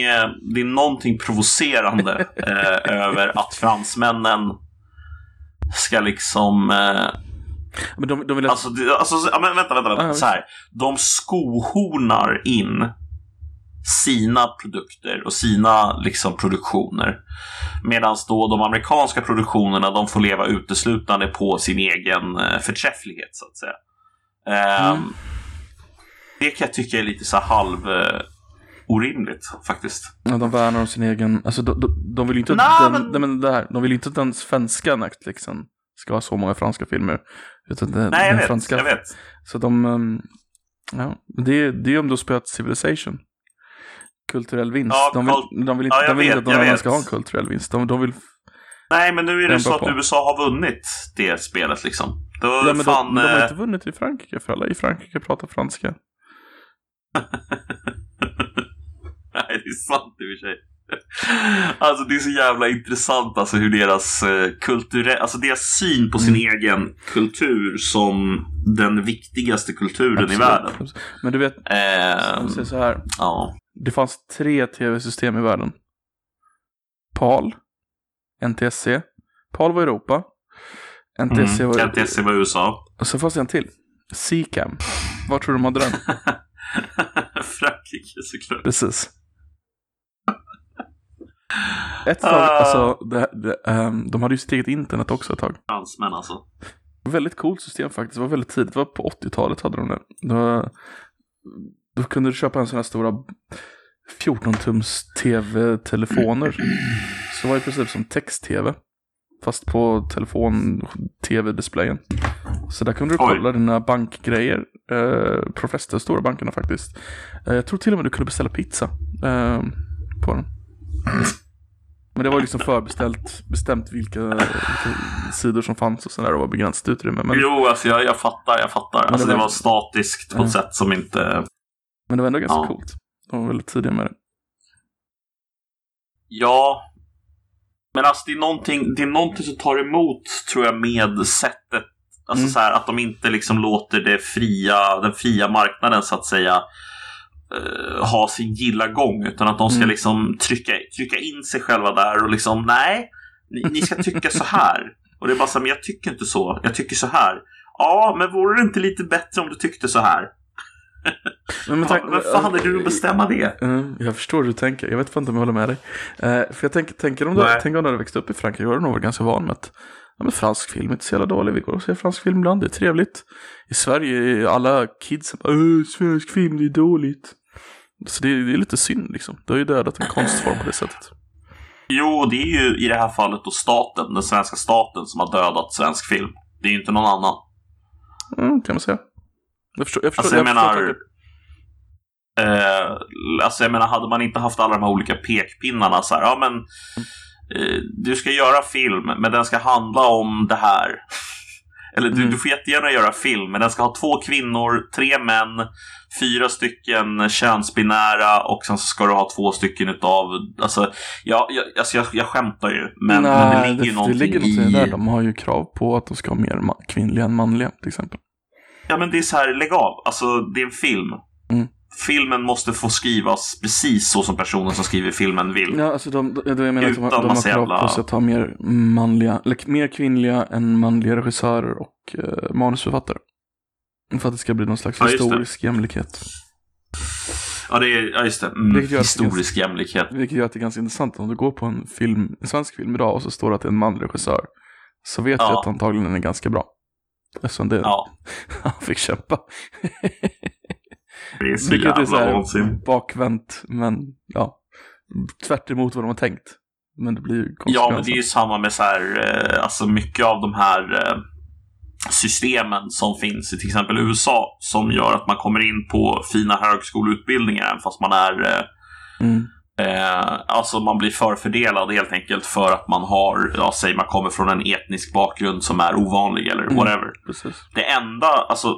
det är någonting provocerande eh, över att fransmännen ska liksom eh, men de, de vill... alltså, alltså, men vänta, vänta, vänta. Ah, så här. De skohornar in sina produkter och sina liksom, produktioner, medan då de amerikanska produktionerna, de får leva uteslutande på sin egen eh, förträfflighet så att säga. eh, mm. Det kan jag tycka är lite så halv eh, orimligt faktiskt. Ja, de värnar om sin egen, alltså de, de, de vill ju inte nah, den, men... Nej, men det här, de vill inte att den svenska Netflixen ska ha så många franska filmer, utan den, nej, jag den vet, franska. Jag vet. Så de um, ja, det det är om du spelat Civilization. Kulturell vinst. Ja, de vill, de vill inte, ja, de vill vet, inte att de ska ha en kulturell vinst. De, de vill Nej, men nu är det så på. Att U S A har vunnit det spelet liksom. Då ja, men fan, de, de har inte vunnit i Frankrike för alla i Frankrike pratar franska. Nej, det är sant i och för sig. Alltså det är så jävla intressant alltså hur deras eh, kultur, alltså deras syn på sin mm. egen kultur som den viktigaste kulturen absolut, i världen. Absolut. Men du vet, um, säger så här. Ja. Det fanns tre tv-system i världen. PAL, N T S C. PAL var Europa. N T S C mm. var N T S C var U S A. Och så fanns det en till. C CAM. Var tror du de hade den? Frankrike såklart. Precis. Ett tag, uh, alltså, det, det, um, de hade ju steget internet också ett tag. Fransmän alltså. Väldigt coolt system faktiskt, det var väldigt tidigt, det var på åttiotalet hade de det. Då, då kunde du köpa en sån här stora fjorton-tums tv-telefoner. Så var det i princip som text-tv, fast på telefon-tv-displayen. Så där kunde du kolla Oj. dina bankgrejer, eh, på de flesta stora bankerna faktiskt. eh, Jag tror till och med du kunde beställa pizza eh, på den. Men det var liksom förbeställt, bestämt vilka, vilka sidor som fanns och sådär, och var begränsat utrymme. Men, jo, alltså jag, jag fattar, jag fattar. Det alltså var, det var statiskt på äh. ett sätt som inte... Men det var ändå ganska ja. coolt. De var väldigt tidiga med det. Ja, men alltså det är någonting, det är någonting som tar emot, tror jag, med sättet. Alltså mm. så här, att de inte liksom låter det fria, den fria marknaden så att säga... ha sin gilla gång, utan att de ska mm. liksom trycka, trycka in sig själva där och liksom, nej, ni, ni ska tycka så här. Och det är bara så här, men jag tycker inte så, jag tycker så här. Ja, men vore det inte lite bättre om du tyckte så här? Men, men, tack, men fan, är du att bestämma det? Jag förstår hur du tänker, jag vet fan inte om jag håller med dig. För jag tänker, tänker om du, tänker om du växte upp i Frankrike, var du nog var ganska van med att ja, men fransk film är inte så jävla dålig. Vi går och ser fransk film ibland, det är trevligt. I Sverige är alla kids bara, Åh, svensk film, det är dåligt. Så det är, det är lite synd liksom. Det har ju dödat en konstform på det sättet. Jo, det är ju i det här fallet då staten, den svenska staten, som har dödat svensk film. Det är ju inte någon annan. Mm, kan man säga. Jag förstår, jag förstår, alltså jag, jag menar förstår eh, Alltså jag menar, hade man inte haft alla de här olika pekpinnarna så här, ja men du ska göra film, men den ska handla om det här. Eller du, mm. du får jättegärna göra film, men den ska ha två kvinnor, tre män, fyra stycken könsbinära, och sen så ska du ha två stycken utav, alltså jag, jag, alltså, jag, jag skämtar ju, men, Nej, men det ligger det, ju någonting, det ligger någonting i... där. De har ju krav på att de ska ha mer ma- kvinnliga än manliga till exempel. Ja, men det är så här, lägg av. Alltså det är en film. Mm. Filmen måste få skrivas precis så som personen som skriver filmen vill. Ja, alltså de, de, de, jag menar att de, de har krav på sig att ha mer manliga, mer kvinnliga än manliga regissörer och eh, manusförfattare. För att det ska bli någon slags ja, historisk det. jämlikhet. Ja, det är, ja just det. Mm, historisk det, jämlikhet. Vilket gör att det är ganska intressant. Om du går på en, film, en svensk film idag och så står det att det är en manlig regissör, så vet ja. jag att antagligen den är ganska bra. Eftersom det ja. han fick kämpa. Det är så vilket är så här bakvänt, men ja, tvärt emot vad de har tänkt. Men det blir ju ja, men det är ju samma med så här, alltså mycket av de här systemen som finns i till exempel U S A, som gör att man kommer in på fina högskoleutbildningar fast man är mm. eh, alltså man blir förfördelad helt enkelt för att man har, ja, säg man kommer från en etnisk bakgrund som är ovanlig eller whatever. Mm, det enda, alltså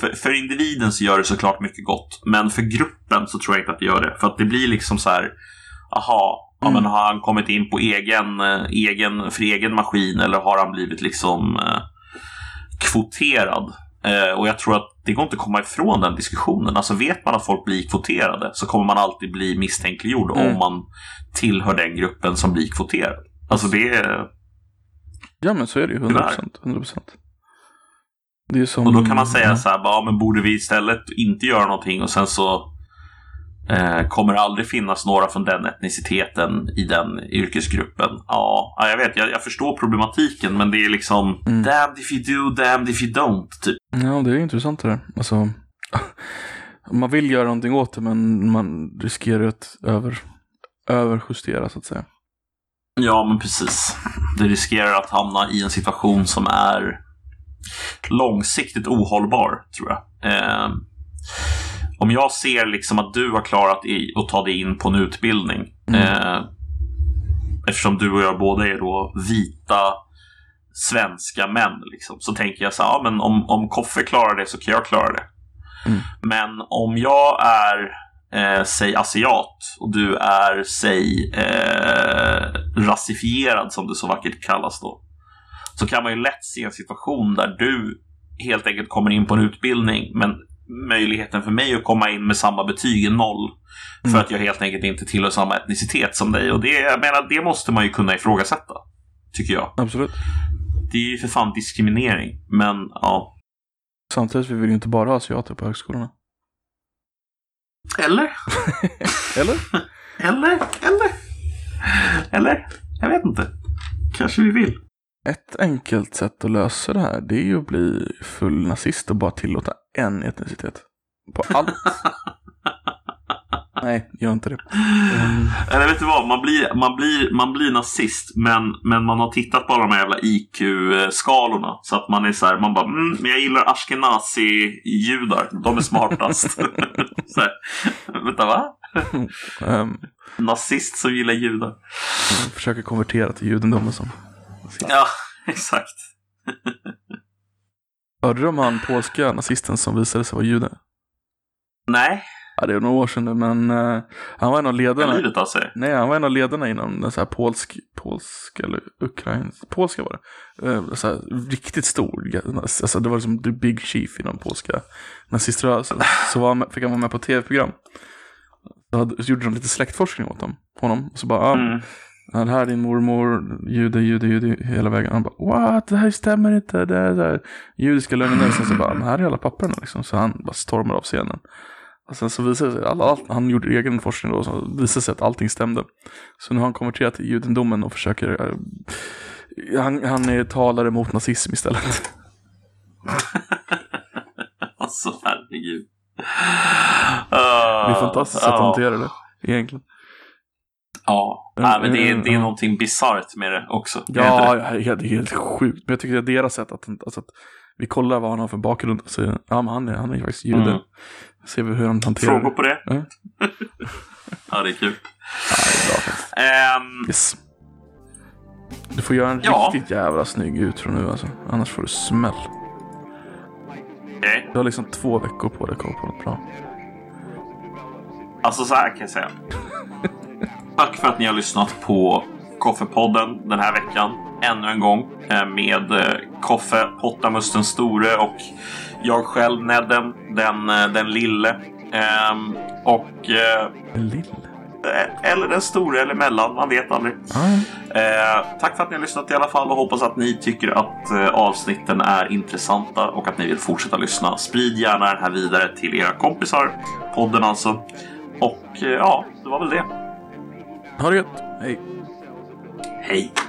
För, för individen så gör det såklart mycket gott, men för gruppen så tror jag inte att det gör det. För att det blir liksom så här, aha, mm. ja, men har han kommit in på egen, egen, för egen maskin, eller har han blivit liksom eh, kvoterad? Eh, och jag tror att det går inte att komma ifrån den diskussionen. Alltså vet man att folk blir kvoterade, så kommer man alltid bli misstänkliggjord mm. om man tillhör den gruppen som blir kvoterad. Alltså det är... Ja, men så är det ju hundra procent. Det är som... Och då kan man säga så här, ja, men borde vi istället inte göra någonting, och sen så eh, kommer det aldrig finnas några från den etniciteten i den yrkesgruppen. Ja, jag vet, jag, jag förstår problematiken, men det är liksom mm. damned if you do, damned if you don't typ. Ja, det är intressant det där. Alltså, man vill göra någonting åt det, men man riskerar att över, överjustera så att säga. Ja, men precis. Det riskerar att hamna i en situation som är långsiktigt ohållbar, tror jag. Eh, om jag ser liksom att du har klarat i att ta dig in på en utbildning mm. eh, eftersom du och jag båda är då vita svenska män liksom, så tänker jag så här, ja, men om, om Koffe klarar det så kan jag klara det. Mm. Men om jag är eh, säg asiat och du är säg eh, rasifierad, som det så vackert kallas då, så kan man ju lätt se en situation där du helt enkelt kommer in på en utbildning, men möjligheten för mig att komma in med samma betyg är noll, för mm. att jag helt enkelt inte tillhör samma etnicitet som dig. Och det, jag menar, det måste man ju kunna ifrågasätta, tycker jag. Absolut. Det är ju för fan diskriminering. Men ja, samtidigt vi vill ju inte bara ha asiater på högskolorna. Eller? Eller? Eller? Eller? Eller? Jag vet inte. Kanske vi vill. Ett enkelt sätt att lösa det här, det är ju att bli full nazist och bara tillåta en etnicitet på allt. Nej, gör inte det. Um... Eller vet du vad, man blir, man blir, man blir nazist, men, men man har tittat på alla de här jävla I Q-skalorna, så att man är så här, man bara, mm, men jag gillar ashkenazi-judar, de är smartast. Så här, vänta, va? um... Nazist som gillar judar. Jag försöker konvertera till judendomen som... Ja, exakt. Hörde du om han polska nazisten som visade sig vara jude? Nej. Ja, det är några år sedan nu, men uh, han var en av ledarna. Livet, alltså. Nej, han var en av ledarna inom den så här polsk, polsk eller ukrainsk, polska var det. Uh, så här, riktigt stor, alltså det var liksom the big chief inom polska naziströrelsen. Så var han, fick han vara med på tv-program. Så, hade, så gjorde de lite släktforskning åt dem, honom, och så bara, uh, mm. Ja, det här är din mormor, jude, jude, jude hela vägen. Han bara, what? Det här stämmer inte. Det är så här judiska lögner. Sen så bara, men här är alla papperna liksom. Så han bara stormar av scenen. Och sen så visade sig, all, all, han gjorde egen forskning då, så visade sig att allting stämde. Så nu har han konverterat till judendomen och försöker äh, han, han är talare mot nazism istället. Alltså, herregud. Det är fantastiskt att hantera det egentligen. Ja, nej, men det är, det är någonting bizarrt med det också. Ja, det? det är helt sjukt. Men jag tycker att deras sätt att, alltså att vi kollar vad han har för bakgrund och säger, ja, men han är, han är faktiskt jude. Mm. Ser vi hur han hanterar frågor på det? Mm. Ja, det är kul. Ja, det är bra. Um, yes. Du får göra en ja. riktigt jävla snygg utro nu alltså. Annars får du smäll. Okay. Du har liksom två veckor på dig att komma på något bra. Alltså så här kan jag säga. Tack för att ni har lyssnat på Koffepodden den här veckan. Ännu en gång med Koffe, Pottamus den store, och jag själv, Nedden, den, den lille. Och lille. Eller den store, eller mellan, man vet aldrig. Mm. Tack för att ni har lyssnat i alla fall, och hoppas att ni tycker att avsnitten är intressanta och att ni vill fortsätta lyssna. Sprid gärna den här vidare till era kompisar, podden alltså. Och ja, det var väl det. Ha det gött. Hej. Hej.